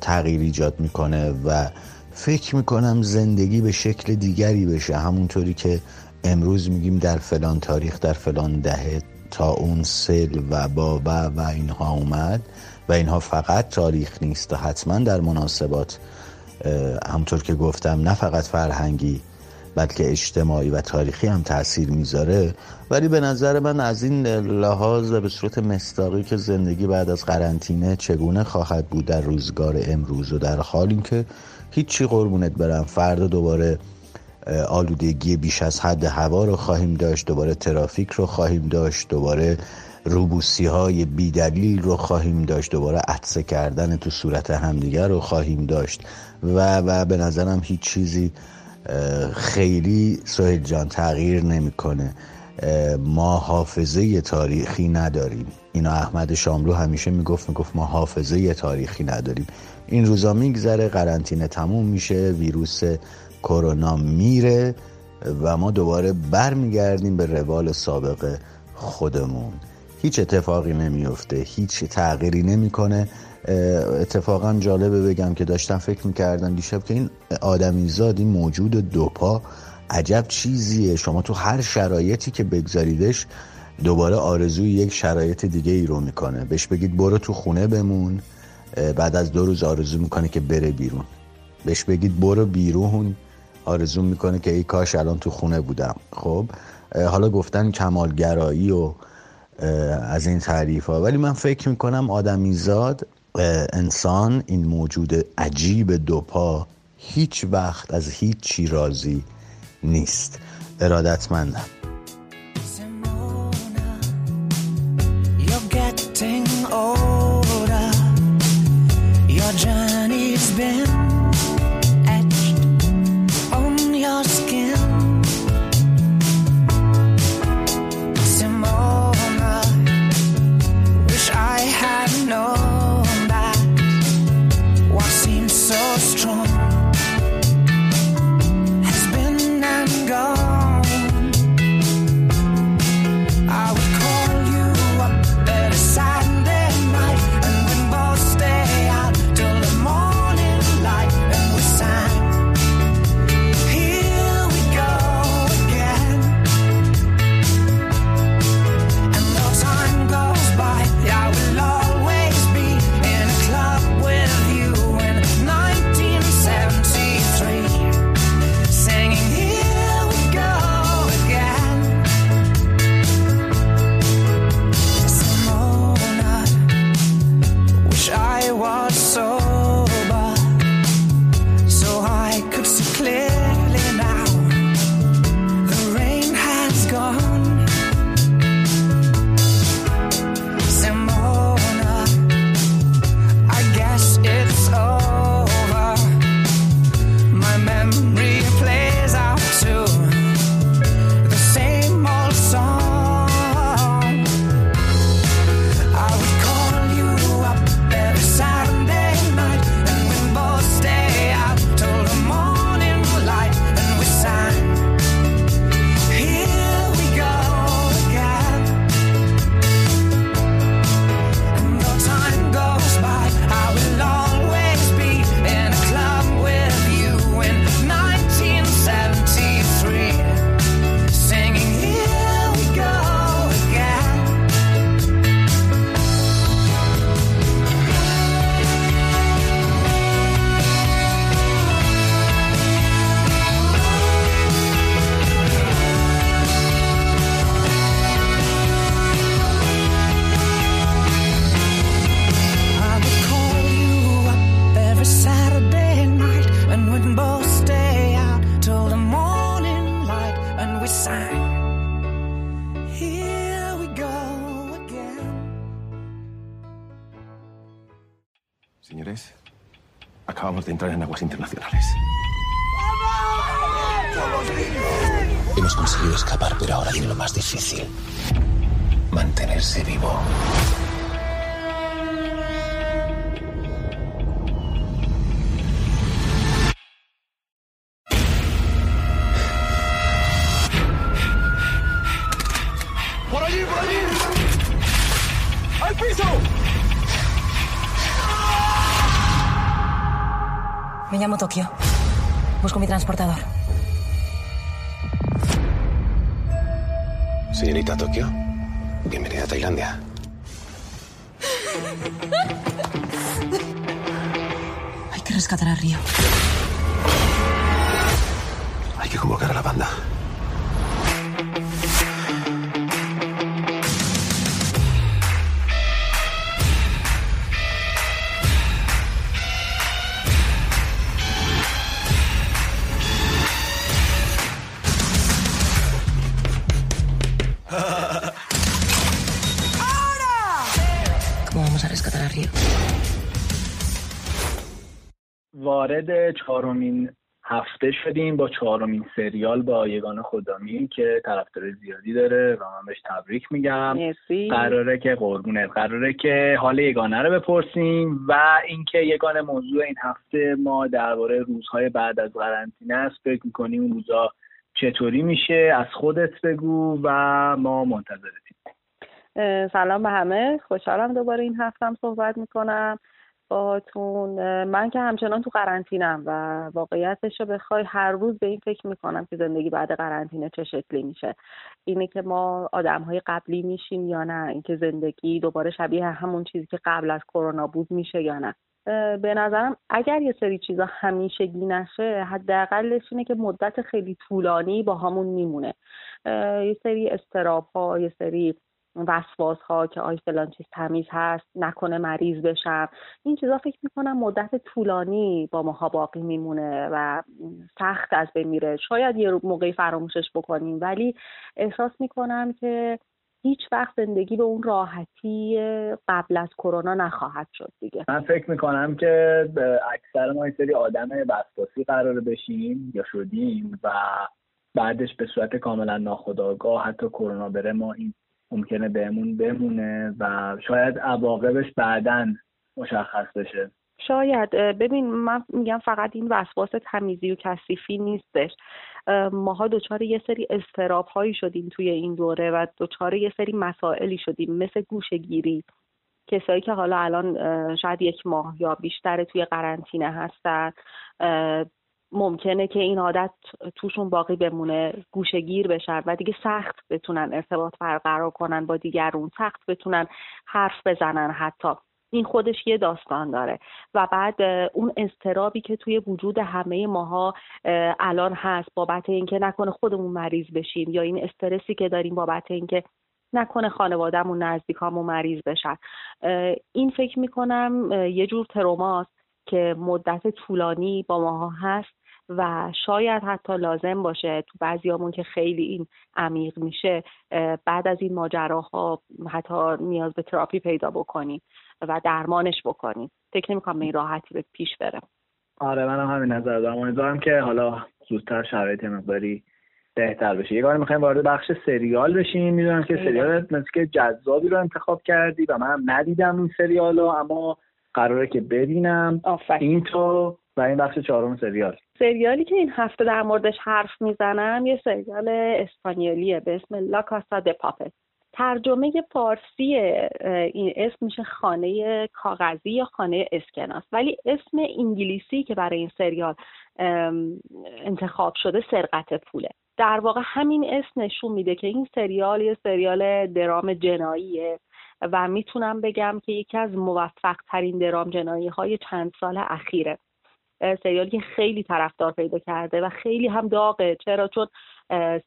تغییر ایجاد میکنه و فکر میکنم زندگی به شکل دیگری بشه. همونطوری که امروز میگیم در فلان تاریخ در فلان دهه تا اون سل و بابا و اینها اومد و اینها فقط تاریخ نیست، حتما در مناسبات همطور که گفتم نه فقط فرهنگی بلکه اجتماعی و تاریخی هم تأثیر میذاره. ولی به نظر من از این لحاظ به صورت مصداقی که زندگی بعد از قرنطینه چگونه خواهد بود در روزگار امروز و در حال، این که هیچی قربونت برم، فردا دوباره آلودگی بیش از حد هوا رو خواهیم داشت، دوباره ترافیک رو خواهیم داشت، دوباره روبوسی های بی دلیل رو خواهیم داشت، دوباره عطسه کردن تو صورت همدیگر رو خواهیم داشت و به نظرم هیچ چیزی خیلی سهل جان تغییر نمی کنه. ما حافظه تاریخی نداریم. اینا احمد شاملو همیشه میگفت ما حافظه یه تاریخی نداریم. این روزا میگذره، قرنطینه تموم میشه، ویروس کرونا میره و ما دوباره برمیگردیم به روال سابق خودمون. هیچ اتفاقی نمیفته، هیچ تغییری نمیکنه. اتفاقا جالبه بگم که داشتم فکر میکردم دیشب که این آدمیزاد، این موجود دوپا عجب چیزیه. شما تو هر شرایطی که بگذاریدش دوباره آرزوی یک شرایط دیگه ای رو میکنه. بهش بگید برو تو خونه بمون، بعد از 2 روز آرزو میکنه که بره بیرون. بهش بگید برو بیرون، آرزو میکنه که ای کاش الان تو خونه بودم. خب حالا گفتن کمالگرایی و از این تعریف ها، ولی من فکر میکنم آدمیزاد، انسان، این موجود عجیب دوپا هیچ وقت از هیچ چی راضی نیست. ارادتمندم. Acabamos de entrar en aguas internacionales. ¡Vamos! Hemos conseguido escapar, pero ahora viene lo más difícil: mantenerse vivo. ¡Por allí, por allí! ¡Al piso! Me llamo Tokio. Busco mi transportador. Señorita Tokio, bienvenida a Tailandia. Hay que rescatar a Río. Hay que convocar a la banda. وارد چهارمین هفته شدیم با 4th سریال با یگانه خدامی که طرفدار زیادی داره و من بهش تبریک میگم. قراره که قربونت، قراره که حال یگانه رو بپرسیم و اینکه یگانه موضوع این هفته ما درباره روزهای بعد از قرنطینه است. فکر می‌کنی اون روزا چطوری میشه؟ از خودت بگو و ما منتظرتیم. سلام به همه، خوشحالم دوباره این هفتم صحبت میکنم باهاتون. من که همچنان تو قرنطینم و واقعیتش رو بخوای هر روز به این فکر میکنم که زندگی بعد قرنطینه چه شکلی میشه، اینه که ما آدمهای قبلی میشیم یا نه، اینکه زندگی دوباره شبیه همون چیزی که قبل از کرونا بود میشه یا نه. به نظرم اگر یه سری چیزا همیشگی نشه، حداقلش اینه که مدت خیلی طولانی با همون میمونه. یه سری استراب‌ها، یه سری وسواس‌ها که آی فلان چیز تمیز هست، نکنه مریض بشم، این چیزا فکر میکنم مدت طولانی با ماها باقی میمونه و سخت از بین میره. شاید یه موقعی فراموشش بکنیم، ولی احساس میکنم که هیچ وقت زندگی به اون راحتی قبل از کرونا نخواهد شد دیگه. من فکر میکنم که اکثر ما یه سری آدم وسواسی قرار بشیم یا شدیم و بعدش به صورت کاملا ناخودآگاه حتی کرونا بره ما این ممکنه بهمون بمونه و شاید عواقبش بعداً مشخص بشه. شاید ببین، من میگم فقط این وسواس تمیزی و کثیفی نیستش، ماها دوچار یه سری اضطراب هایی شدیم توی این دوره و دوچار یه سری مسائلی شدیم مثل گوشه‌گیری. کسایی که حالا الان شاید 1 ماه یا بیشتر توی قرنطینه هستن ممکنه که این عادت توشون باقی بمونه، گوشه‌گیر بشن و دیگه سخت بتونن ارتباط برقرار کنن با دیگرون، سخت بتونن حرف بزنن حتی. این خودش یه داستان داره و بعد اون اضطرابی که توی وجود همه ماها الان هست بابت اینکه نکنه خودمون مریض بشیم یا این استرسی که داریم بابت اینکه نکنه خانواده‌مون، نزدیکامون مریض بشن، این فکر میکنم یه جور تروماست که مدت طولانی با ماها هست و شاید حتی لازم باشه تو بعضیامون که خیلی این عمیق میشه بعد از این ماجراها حتی نیاز به تراپی پیدا بکنیم و درمانش بکنیم. فکر نمی‌کنم به این راحتی به پیش بره. آره، منم همین نظر دارم. امیدوارم که حالا زودتر شرایط مقداری بهتر بشه. یه بار می‌خوایم وارد بخش سریال بشیم. می‌دونم که سریالت مثل جذابی رو انتخاب کردی و منم ندیدم این سریالو، اما قراره که ببینم. این تو و این بخش 4th سریال. سریالی که این هفته در موردش حرف میزنم یه سریال اسپانیولیه به اسم لا کاسا د پاپل. ترجمه فارسی این اسم میشه خانه کاغذی یا خانه اسکناس، ولی اسم انگلیسی که برای این سریال انتخاب شده سرقت پوله. در واقع همین اسم نشون میده که این سریال یه سریال درام جناییه و میتونم بگم که یکی از موفق ترین درام جنایی های چند سال اخیره. سریالی که خیلی طرفدار پیدا کرده و خیلی هم داغه. چرا؟ چون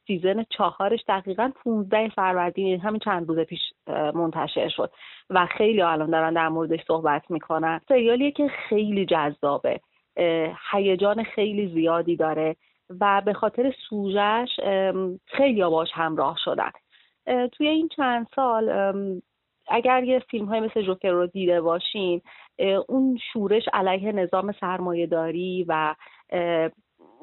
سیزن 4 دقیقاً 15 فروردین، همین چند روز پیش منتشر شد و خیلی الان دارن در موردش صحبت میکنن. سریالیه که خیلی جذابه، هیجان خیلی زیادی داره و به خاطر سوژهش خیلی باهاش همراه شدن. توی این چند سال اگر یه فیلم های مثل جوکر رو دیده باشین، اون شورش علیه نظام سرمایه‌داری و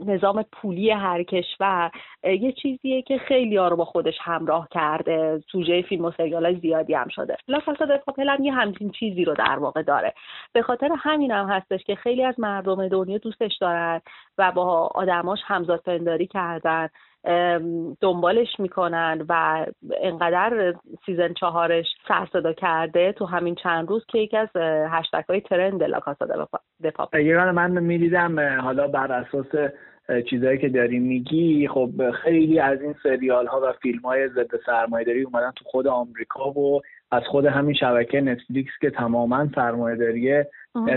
نظام پولی هر کشور یه چیزیه که خیلی‌ها رو با خودش همراه کرده. سوژه فیلم و سریال‌های زیادی هم شده. لا کاسا د پاپل هم یه همچین چیزی رو در واقع داره. به خاطر همین هم هستش که خیلی از مردم دنیا دوستش دارن و با آدماش همزاد پنداری کردن، دنبالش میکنن و انقدر سیزن 4 سر صدا کرده تو همین چند روز که یکی از هشتگ های ترند لا کاسا د پاپل. یعنی من میدیدم حالا بر اساس چیزایی که داری میگی، خب خیلی از این سریال ها و فیلم های ضد سرمایه‌داری اومدن تو خود آمریکا و از خود همین شبکه نتفلیکس که تماما سرمایه‌داریه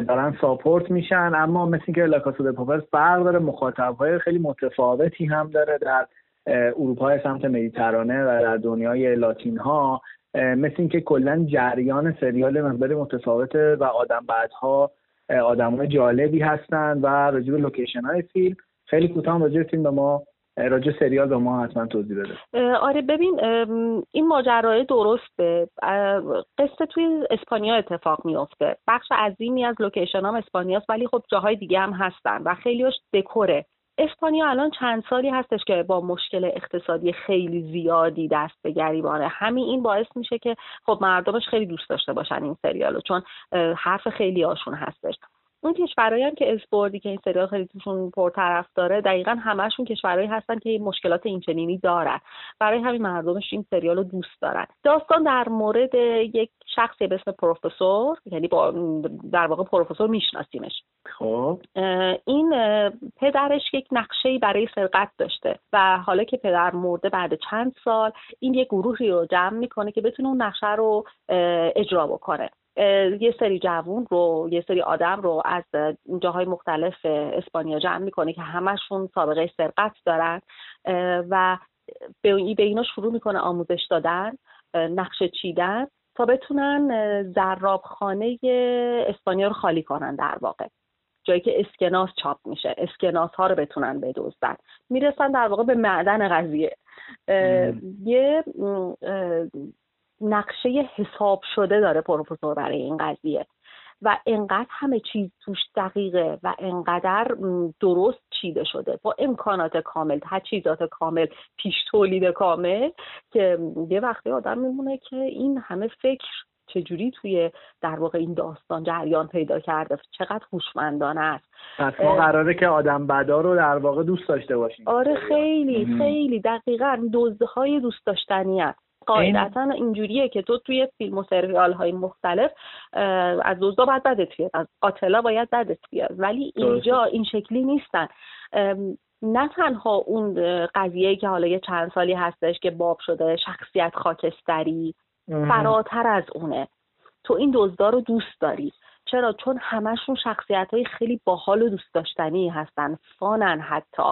دارن ساپورت میشن. اما مثل اینکه لا کاسا د پاپل فرق داره، مخاطب‌های خیلی متفاوتی هم داره در اروپای سمت مدیترانه و در دنیای لاتین ها. مثل اینکه کلا جریان سریال مقداری متفاوته و آدم بعدها آدمای جالبی هستن و راجع به لوکیشن های فیلم خیلی کوتاه راجع به فیلم به ما، راجع سریال به ما حتما توضیح بده. آره ببین، این ماجرای درسته. قصه توی اسپانیا اتفاق میفته. بخش عظیمی از لوکیشن هم اسپانیاست، ولی خب جاهای دیگه هم هستن و خیلیش دکوره. اسپانیا الان چند سالی هستش که با مشکل اقتصادی خیلی زیادی دست به گریبانه. همین این باعث میشه که خب مردمش خیلی دوست داشته باشن این سریالو، چون حرف خیلی هاشون هستش. اون کشورایی هم که اسپوردی که این سریال خیلی توشون پرطرف داره، دقیقاً همشون کشورایی هستن که مشکلات اینچنینی دارن، برای همین مردمش این سریالو دوست دارن. داستان در مورد یک شخصی به اسم پروفسور، یعنی با در واقع پروفسور میشناسیمش. خب این پدرش یک نقشه‌ای برای سرقت داشته و حالا که پدر مرده بعد چند سال این یک گروهی رو جمع میکنه که بتونه اون نقشه رو اجرا بکنه. یه سری جوون رو، یه سری آدم رو از جاهای مختلف اسپانیا جمع میکنه که همشون سابقه سرقت دارن و به اینا شروع میکنه آموزش دادن، نقشه چیدن تا بتونن زرابخانه اسپانیا رو خالی کنن، در واقع جایی که اسکناس چاپ میشه، اسکناس ها رو بتونن بدزدن. میرسن در واقع به معدن قضیه. یه نقشه حساب شده داره پروفسور برای این قضیه و انقدر همه چیز توش دقیقه و انقدر درست چیده شده با امکانات کامل، تجهیزات کامل، پیش تولید کامل، که یه وقتی آدم میمونه که این همه فکر چجوری توی در واقع این داستان جریان پیدا کرده، چقدر هوشمندانه است. پس ما قراره که آدم بدا رو در واقع دوست داشته باشیم. آره خیلی خیلی دقیقاً دوزهای دوست داشتنی است. قاعدتاً اینجوریه که تو توی فیلم و سریال‌های مختلف از دزدا باید بدت بیاد، از قاتلا باید بدت بیاد، ولی اینجا این شکلی نیستن. نه تنها اون قضیه‌ای که حالا یه چند سالی هستش که باب شده، شخصیت خاکستری، فراتر از اونه. تو این دزدا رو دوست داری. چرا؟ چون همشون شخصیت‌های خیلی باحال و دوست داشتنی هستن، فانن حتی.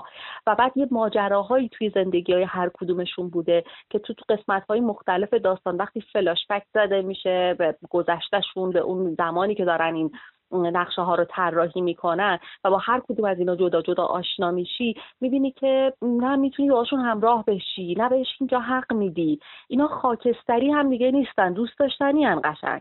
و بعد یه ماجراهایی توی زندگی‌های هر کدومشون بوده که تو قسمت‌های مختلف داستان وقتی فلاش بک زده میشه به گذشتهشون، به اون زمانی که دارن این نقشه ها رو طراحی میکنن و با هر کدوم از اینا جدا جدا آشنا میشی، میبینی که نه میتونی باشون همراه بشی، نه بهش اینجا حق میدی. اینا خاکستری هم دیگه نیستن، دوست داشتنی ان قشنگ.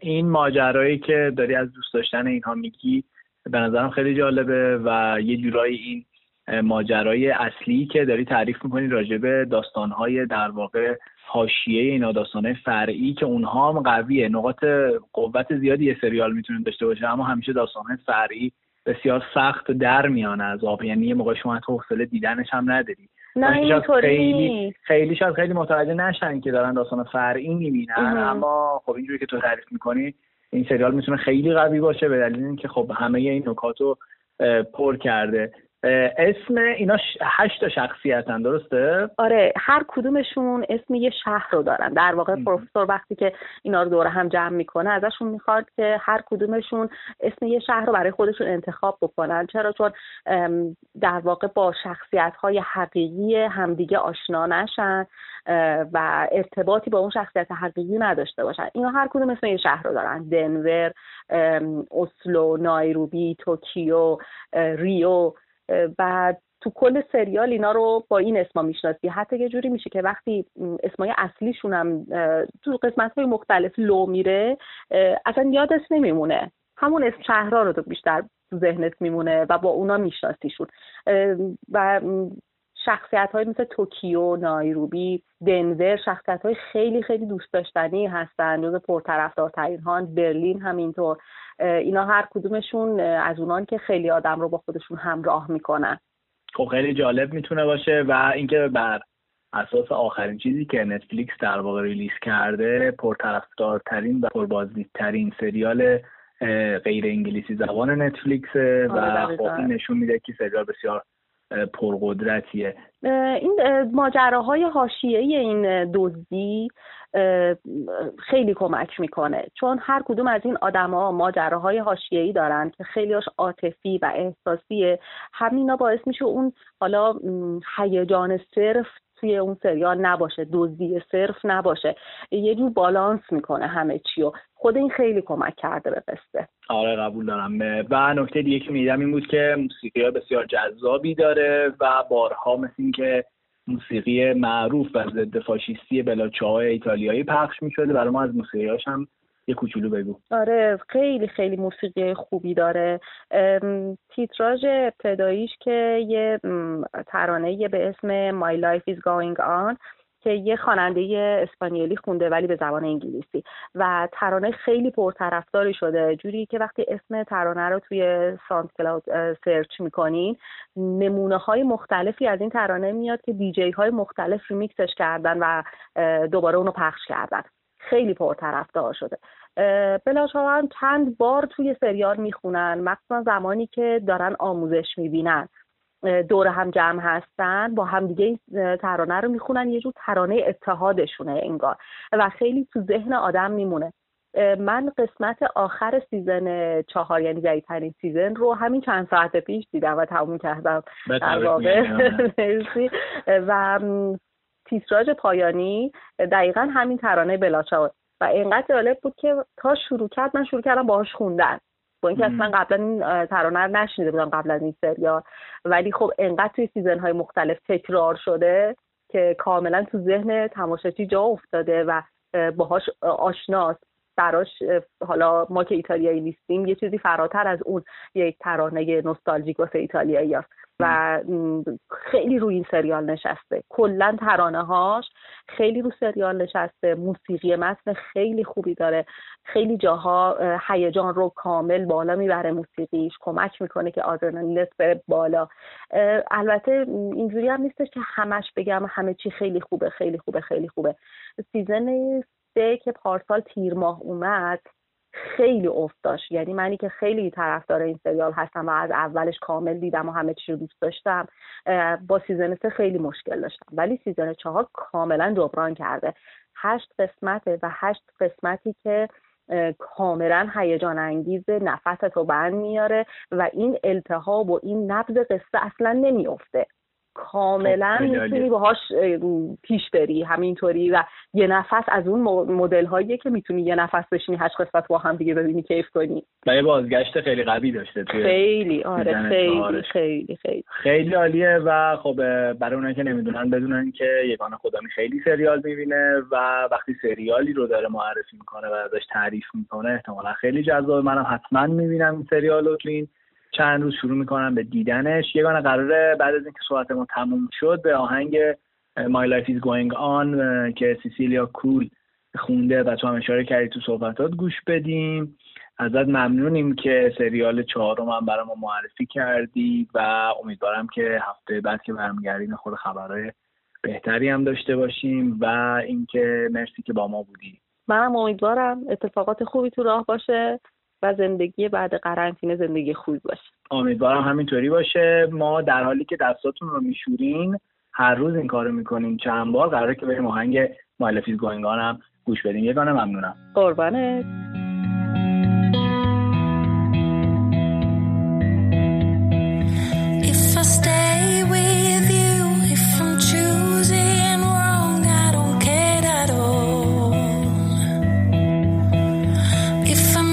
این ماجرایی که داری از دوست داشتن اینها میگی به نظرم خیلی جالبه و یه جورایی این ماجرای اصلی که داری تعریف میکنی راجبه داستانهای در واقع حاشیه اینا، داستانهای فرعی که اونها هم قویه، نقاط قوت زیادی یه سریال میتونه داشته باشه، اما همیشه داستانهای فرعی بسیار سخت در میانه از آب، یعنی یه موقع شما حتی حوصله دیدنش هم نداری. نه اینطوری خیلی شاید خیلی متوجه نشن که دارن داستان فرعی میبینن، اما خب اینجوری که تو تعریف میکنی این سریال میتونه خیلی قوی باشه به دلیل اینکه خب همه این نکاتو پر کرده. اسم اینا 8 تا شخصیتن، درسته؟ آره، هر کدومشون اسم یه شهر رو دارن. در واقع پروفسور وقتی که اینا رو دوره هم جمع میکنه ازشون میخواد که هر کدومشون اسم یه شهر رو برای خودشون انتخاب بکنن. چرا؟ چون در واقع با شخصیت‌های حقیقی همدیگه آشنا نشن و ارتباطی با اون شخصیت حقیقی نداشته باشن. اینا هر کدوم اسم یه شهر رو دارن: دنور، اسلو، نایروبی، توکیو، ریو. و تو کل سریال اینا رو با این اسما میشناسی. حتی یه جوری میشه که وقتی اسمای اصلیشون هم تو قسمت‌های مختلف لو میره اصلا یادت نمیمونه، همون اسم شهرها رو بیشتر تو ذهنت میمونه و با اونا میشناسیشون. و شخصیت‌های مثل توکیو، نایروبی، دنور شخصیت‌های خیلی خیلی دوست داشتنی هستن، جز پرطرفدارترین ها. برلین همینطور. اینا هر کدومشون از اونان که خیلی آدم رو با خودشون همراه میکنن. خب خیلی جالب میتونه باشه. و اینکه بر اساس آخرین چیزی که نتفلیکس در واقع ریلیز کرده، پرطرفدارترین و پربازدیدترین سریال غیر انگلیسی زبان نتفلیکس و خب این نشون میده که سریال بسیار پرقدرتیه. این ماجراهای حاشیه‌ای این دزدی خیلی کمک میکنه، چون هر کدوم از این آدما ماجراهای حاشیه‌ای دارن که خیلی‌هاش عاطفی و احساسیه. همینا باعث میشه اون حالا هیجان صرف توی اون سریال نباشه، دزدی صرف نباشه، یه جور بالانس میکنه همه چیو. خود این خیلی کمک کرده به قصه. آره قبول دارم. و نکته دیگه که می‌دیدم این بود که موسیقی بسیار جذابی داره و بارها مثل این که موسیقی معروف و ضد فاشیستی بلاچاهای ایتالیایی پخش می‌شده. برای ما از موسیقی‌هاش هم یه کوچولو بگو. آره خیلی خیلی موسیقی خوبی داره. تیتراژ ابتداییش که یه ترانه به اسم My Life Is Going On که یه خواننده اسپانیایی خونده ولی به زبان انگلیسی و ترانه خیلی پرطرفداری شده، جوری که وقتی اسم ترانه رو توی ساند کلاود سرچ میکنین نمونه‌های مختلفی از این ترانه میاد که دی‌جی های مختلف ریمیکسش کردن و دوباره اونو پخش کردن. خیلی پرطرفدار شده. بلاشا هم چند بار توی سریال میخونن، مخصوصا زمانی که دارن آموزش میبینن، دور هم جمع هستن با هم دیگه ترانه رو میخونن، یه جور ترانه اتحادشونه انگار و خیلی تو ذهن آدم میمونه. من قسمت آخر سیزن 4 یعنی جدیدترین سیزن رو همین چند ساعت پیش دیدم و تموم کردم در واقع. و تیتراژ پایانی دقیقا همین ترانه بلاچاو و اینقدر جالب بود که تا شروع کرد من شروع کردم باهاش خوندن، با اینکه اصلا قبلا این ترانه رو نشنیده بودم قبل از این سریال، ولی خب اینقدر توی سیزن‌های مختلف تکرار شده که کاملا تو ذهن تماشاچی جا افتاده و باهاش آشناست، براش حالا ما که ایتالیایی نیستیم یه چیزی فراتر از اون یک ترانه نوستالژیک واسه ایتالیایی است و خیلی روی این سریال نشسته. کلا ترانه هاش خیلی رو سریال نشسته، موسیقی متن خیلی خوبی داره، خیلی جاها هیجان رو کامل بالا میبره، موسیقیش کمک میکنه که آدرنالین بره بالا. البته اینجوری هم نیستش که همش بگم همه چی خیلی خوبه خیلی خوبه خیلی خوبه. سیزن 3 که پارسال تیر ماه اومد خیلی افت داشت، یعنی منی که خیلی طرفدار این سریال هستم و از اولش کامل دیدم و همه چی رو دوست داشتم با سیزن 3 خیلی مشکل داشتم، ولی سیزن 4 کاملا جبران کرده. 8 قسمته و 8 قسمتی که کاملا هیجان انگیزه، نفستو بند میاره و این التهاب و این نبض قصه اصلا نمیافته، کاملا میتونی باهاش پیش بری همینطوری و یه نفس از اون مدل هایی که میتونی یه نفس بشینی 8 قسمت با هم دیگه ببینی کیف کنی. یه بازگشت خیلی قوی داشته توی خیلی آره خیلی خیلی خیلی خیلی عالیه. و خب برای اونایی که نمیدونن بدونن که یگانه خدامی خیلی سریال میبینه و وقتی سریالی رو داره معرفی میکنه و ازش تعریف میکنه احتمالاً خیلی جذاب، منم حتما میبینم سریال رو. چند روز شروع میکنم به دیدنش. یگانه قراره بعد از اینکه صحبت ما تموم شد به آهنگ My Life Is Going On که سیسیلیا کول خونده و تو هم اشاره کردی تو صحبتات گوش بدیم. ازت ممنونیم که سریال 4 هم برای ما معرفی کردی و امیدوارم که هفته بعد که برمیگردیم خود خبرهای بهتری هم داشته باشیم و اینکه مرسی که با ما بودی. منم امیدوارم اتفاقات خوبی تو راه باشه و زندگی بعد قرنطینه زندگی خوبی باشه. امیدوارم همینطوری باشه. ما در حالی که دستاتون رو میشورین هر روز این کارو میکنیم چند بار، قراره که بریم آهنگ My Life Is Going On هم گوش بدیم. یگانه ممنونم. قربانت. If I stay with you, if I'm choosing wrong, I don't care at all. If I'm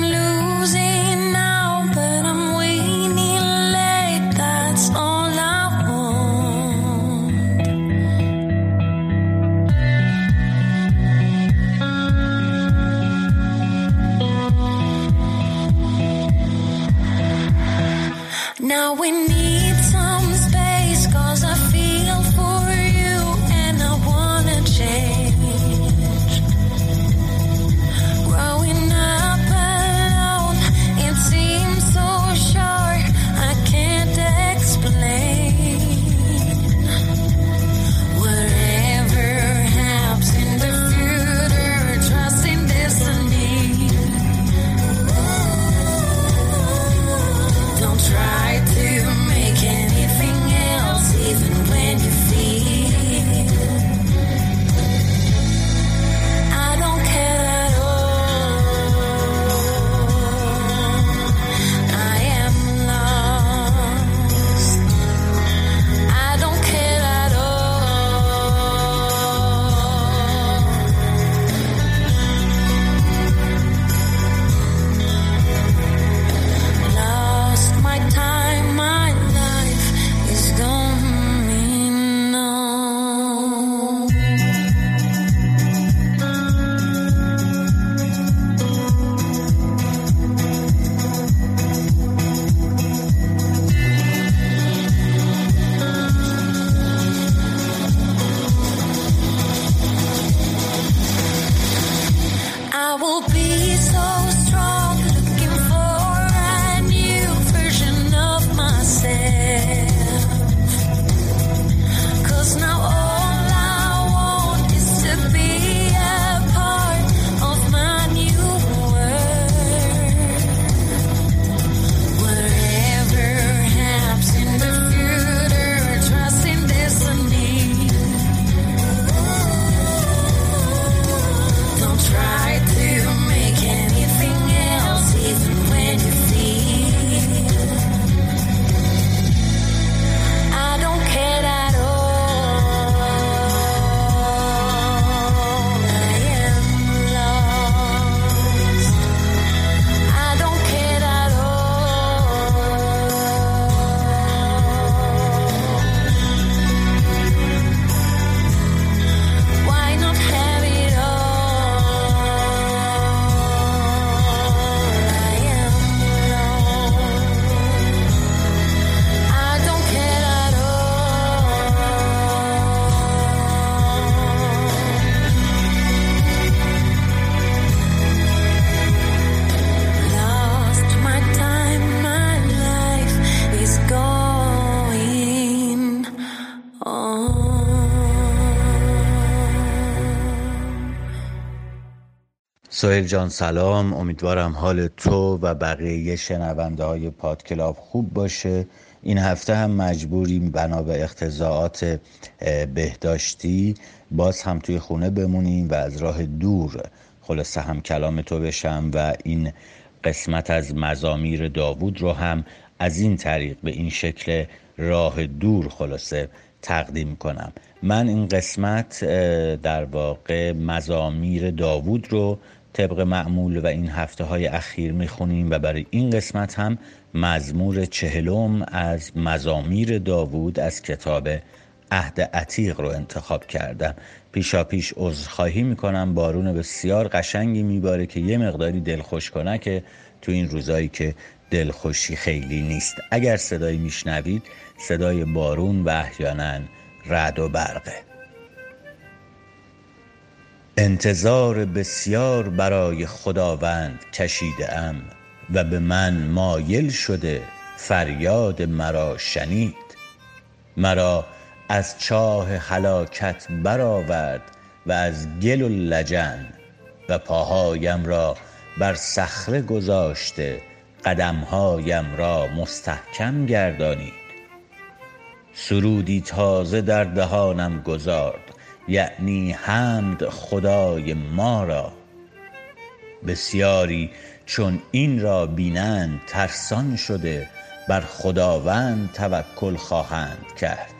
سهیل جان سلام، امیدوارم حال تو و بقیه شنونده های پادکلاب خوب باشه. این هفته هم مجبوریم بنا به اقتضاعات بهداشتی باز هم توی خونه بمونیم و از راه دور خلاصه هم کلام تو بشم و این قسمت از مزامیر داوود رو هم از این طریق به این شکل راه دور خلاصه تقدیم کنم. من این قسمت در واقع مزامیر داوود رو طبق معمول و این هفته های اخیر میخونیم و برای این قسمت هم مزمور 40 از مزامیر داوود از کتاب عهد عتیق رو انتخاب کردم. پیشاپیش عذرخواهی میکنم، بارون بسیار قشنگی میباره که یه مقداری دلخوش کنه که تو این روزایی که دلخوشی خیلی نیست. اگر صدایی میشنوید صدای بارون و احیانا رعد و برقه. انتظار بسیار برای خداوند کشیده ام و به من مایل شده، فریاد مرا شنید، مرا از چاه هلاکت برآورد و از گل و لجن و پاهایم را بر صخره گذاشته، قدمهایم را مستحکم گردانید. سرودی تازه در دهانم گذارد، یعنی حمد خدای ما را. بسیاری چون این را بینند ترسان شده، بر خداوند توکل خواهند کرد.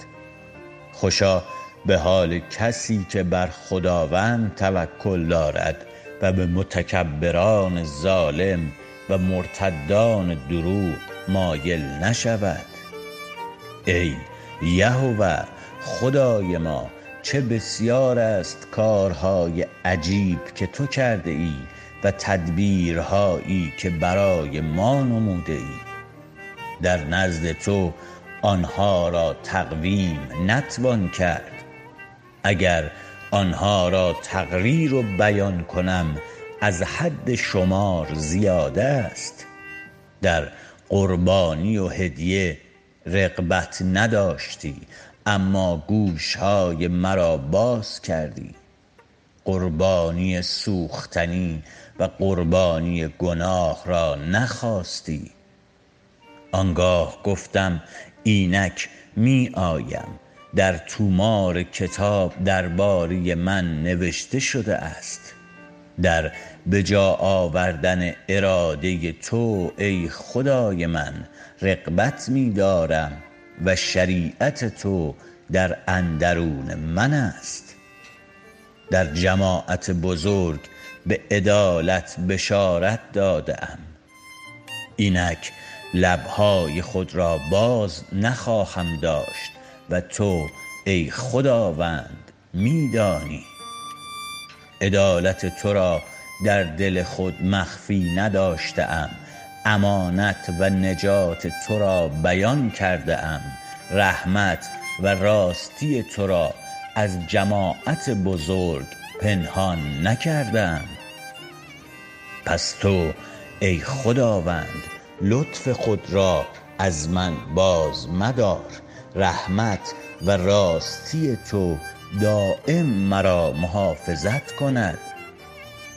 خوشا به حال کسی که بر خداوند توکل دارد و به متکبران ظالم و مرتدان دروغ مایل نشود. ای یهوه خدای ما، چه بسیار است کارهای عجیب که تو کرده ای و تدبیرهایی که برای ما نموده ای. در نزد تو آنها را تقویم نتوان کرد. اگر آنها را تقریر و بیان کنم، از حد شمار زیاده است. در قربانی و هدیه رغبت نداشتی، اما گوشهای مرا باز کردی. قربانی سوختنی و قربانی گناه را نخواستی. آنگاه گفتم اینک می آیم، در تومار کتاب درباره من نوشته شده است. در بجا آوردن اراده تو ای خدای من رغبت می دارم و شریعت تو در اندرون من است. در جماعت بزرگ به عدالت بشارت دادم، اینک لبهای خود را باز نخواهم داشت و تو ای خداوند می دانی. عدالت تو را در دل خود مخفی نداشتم، امانت و نجات تو را بیان کردم، رحمت و راستی تو را از جماعت بزرگ پنهان نکردم. پس تو ای خداوند لطف خود را از من باز مدار، رحمت و راستی تو دائم مرا محافظت کند،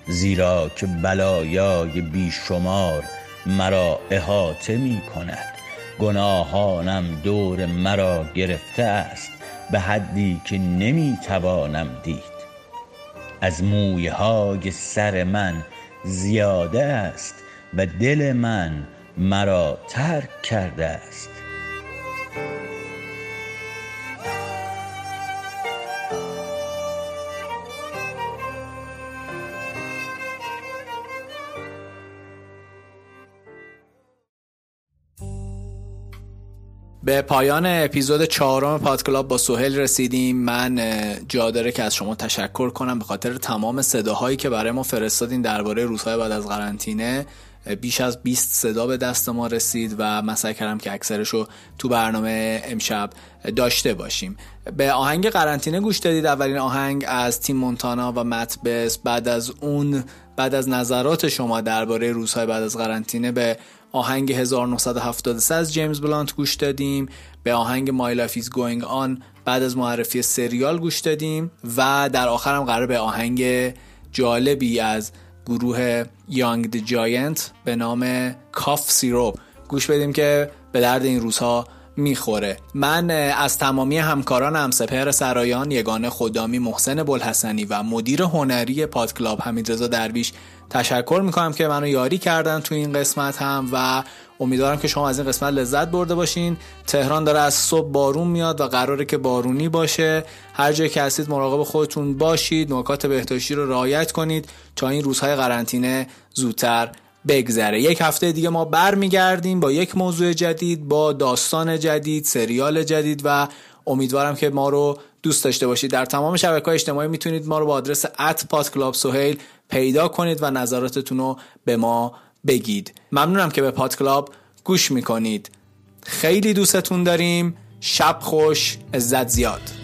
زیرا که بلایای بیشمار مرا احاطه می کند. گناهانم دور مرا گرفته است به حدی که نمی توانم دید. از مویهای سر من زیاده است و دل من مرا ترک کرده است. به پایان اپیزود 4 پادکلاب با سهیل رسیدیم. من جا داره که از شما تشکر کنم به خاطر تمام صداهایی که برای ما فرستادین درباره روزهای بعد از قرنطینه. بیش از 20 صدا به دست ما رسید و من سعی کردم که اکثرشو تو برنامه امشب داشته باشیم. به آهنگ قرنطینه گوش دادید، اولین آهنگ از تیم مونتانا و متبس. بعد از نظرات شما درباره روزهای بعد از قرنطینه به آهنگ 1973 از جیمز بلانت گوش دادیم، به آهنگ My Life Is Going On بعد از معرفی سریال گوش دادیم و در آخر هم قرار به آهنگ جالبی از گروه Young the Giant به نام Cough Syrup گوش بدیم که به درد این روزها میخوره. من از تمامی همکارانم، سپهر سرایان، یگانه خدامی، محسن بلحسنی و مدیر هنری پادکلاب حمیدرضا درویش تشکر میکنم که منو یاری کردن تو این قسمت هم و امیدوارم که شما از این قسمت لذت برده باشین. تهران داره از صبح بارون میاد و قراره که بارونی باشه. هر جایی که هستید مراقب خودتون باشید، نکات بهداشتی رو رعایت کنید تا این روزهای قرنطینه زودتر بگذره. یک هفته دیگه ما برمیگردیم با یک موضوع جدید، با داستان جدید، سریال جدید و امیدوارم که ما رو دوست داشته باشید. در تمام شبکه‌های اجتماعی میتونید ما رو با آدرس @podclubsohail پیدا کنید و نظراتتون رو به ما بگید. ممنونم که به پادکلاب گوش میکنید. خیلی دوستتون داریم. شب خوش، عزت زیاد.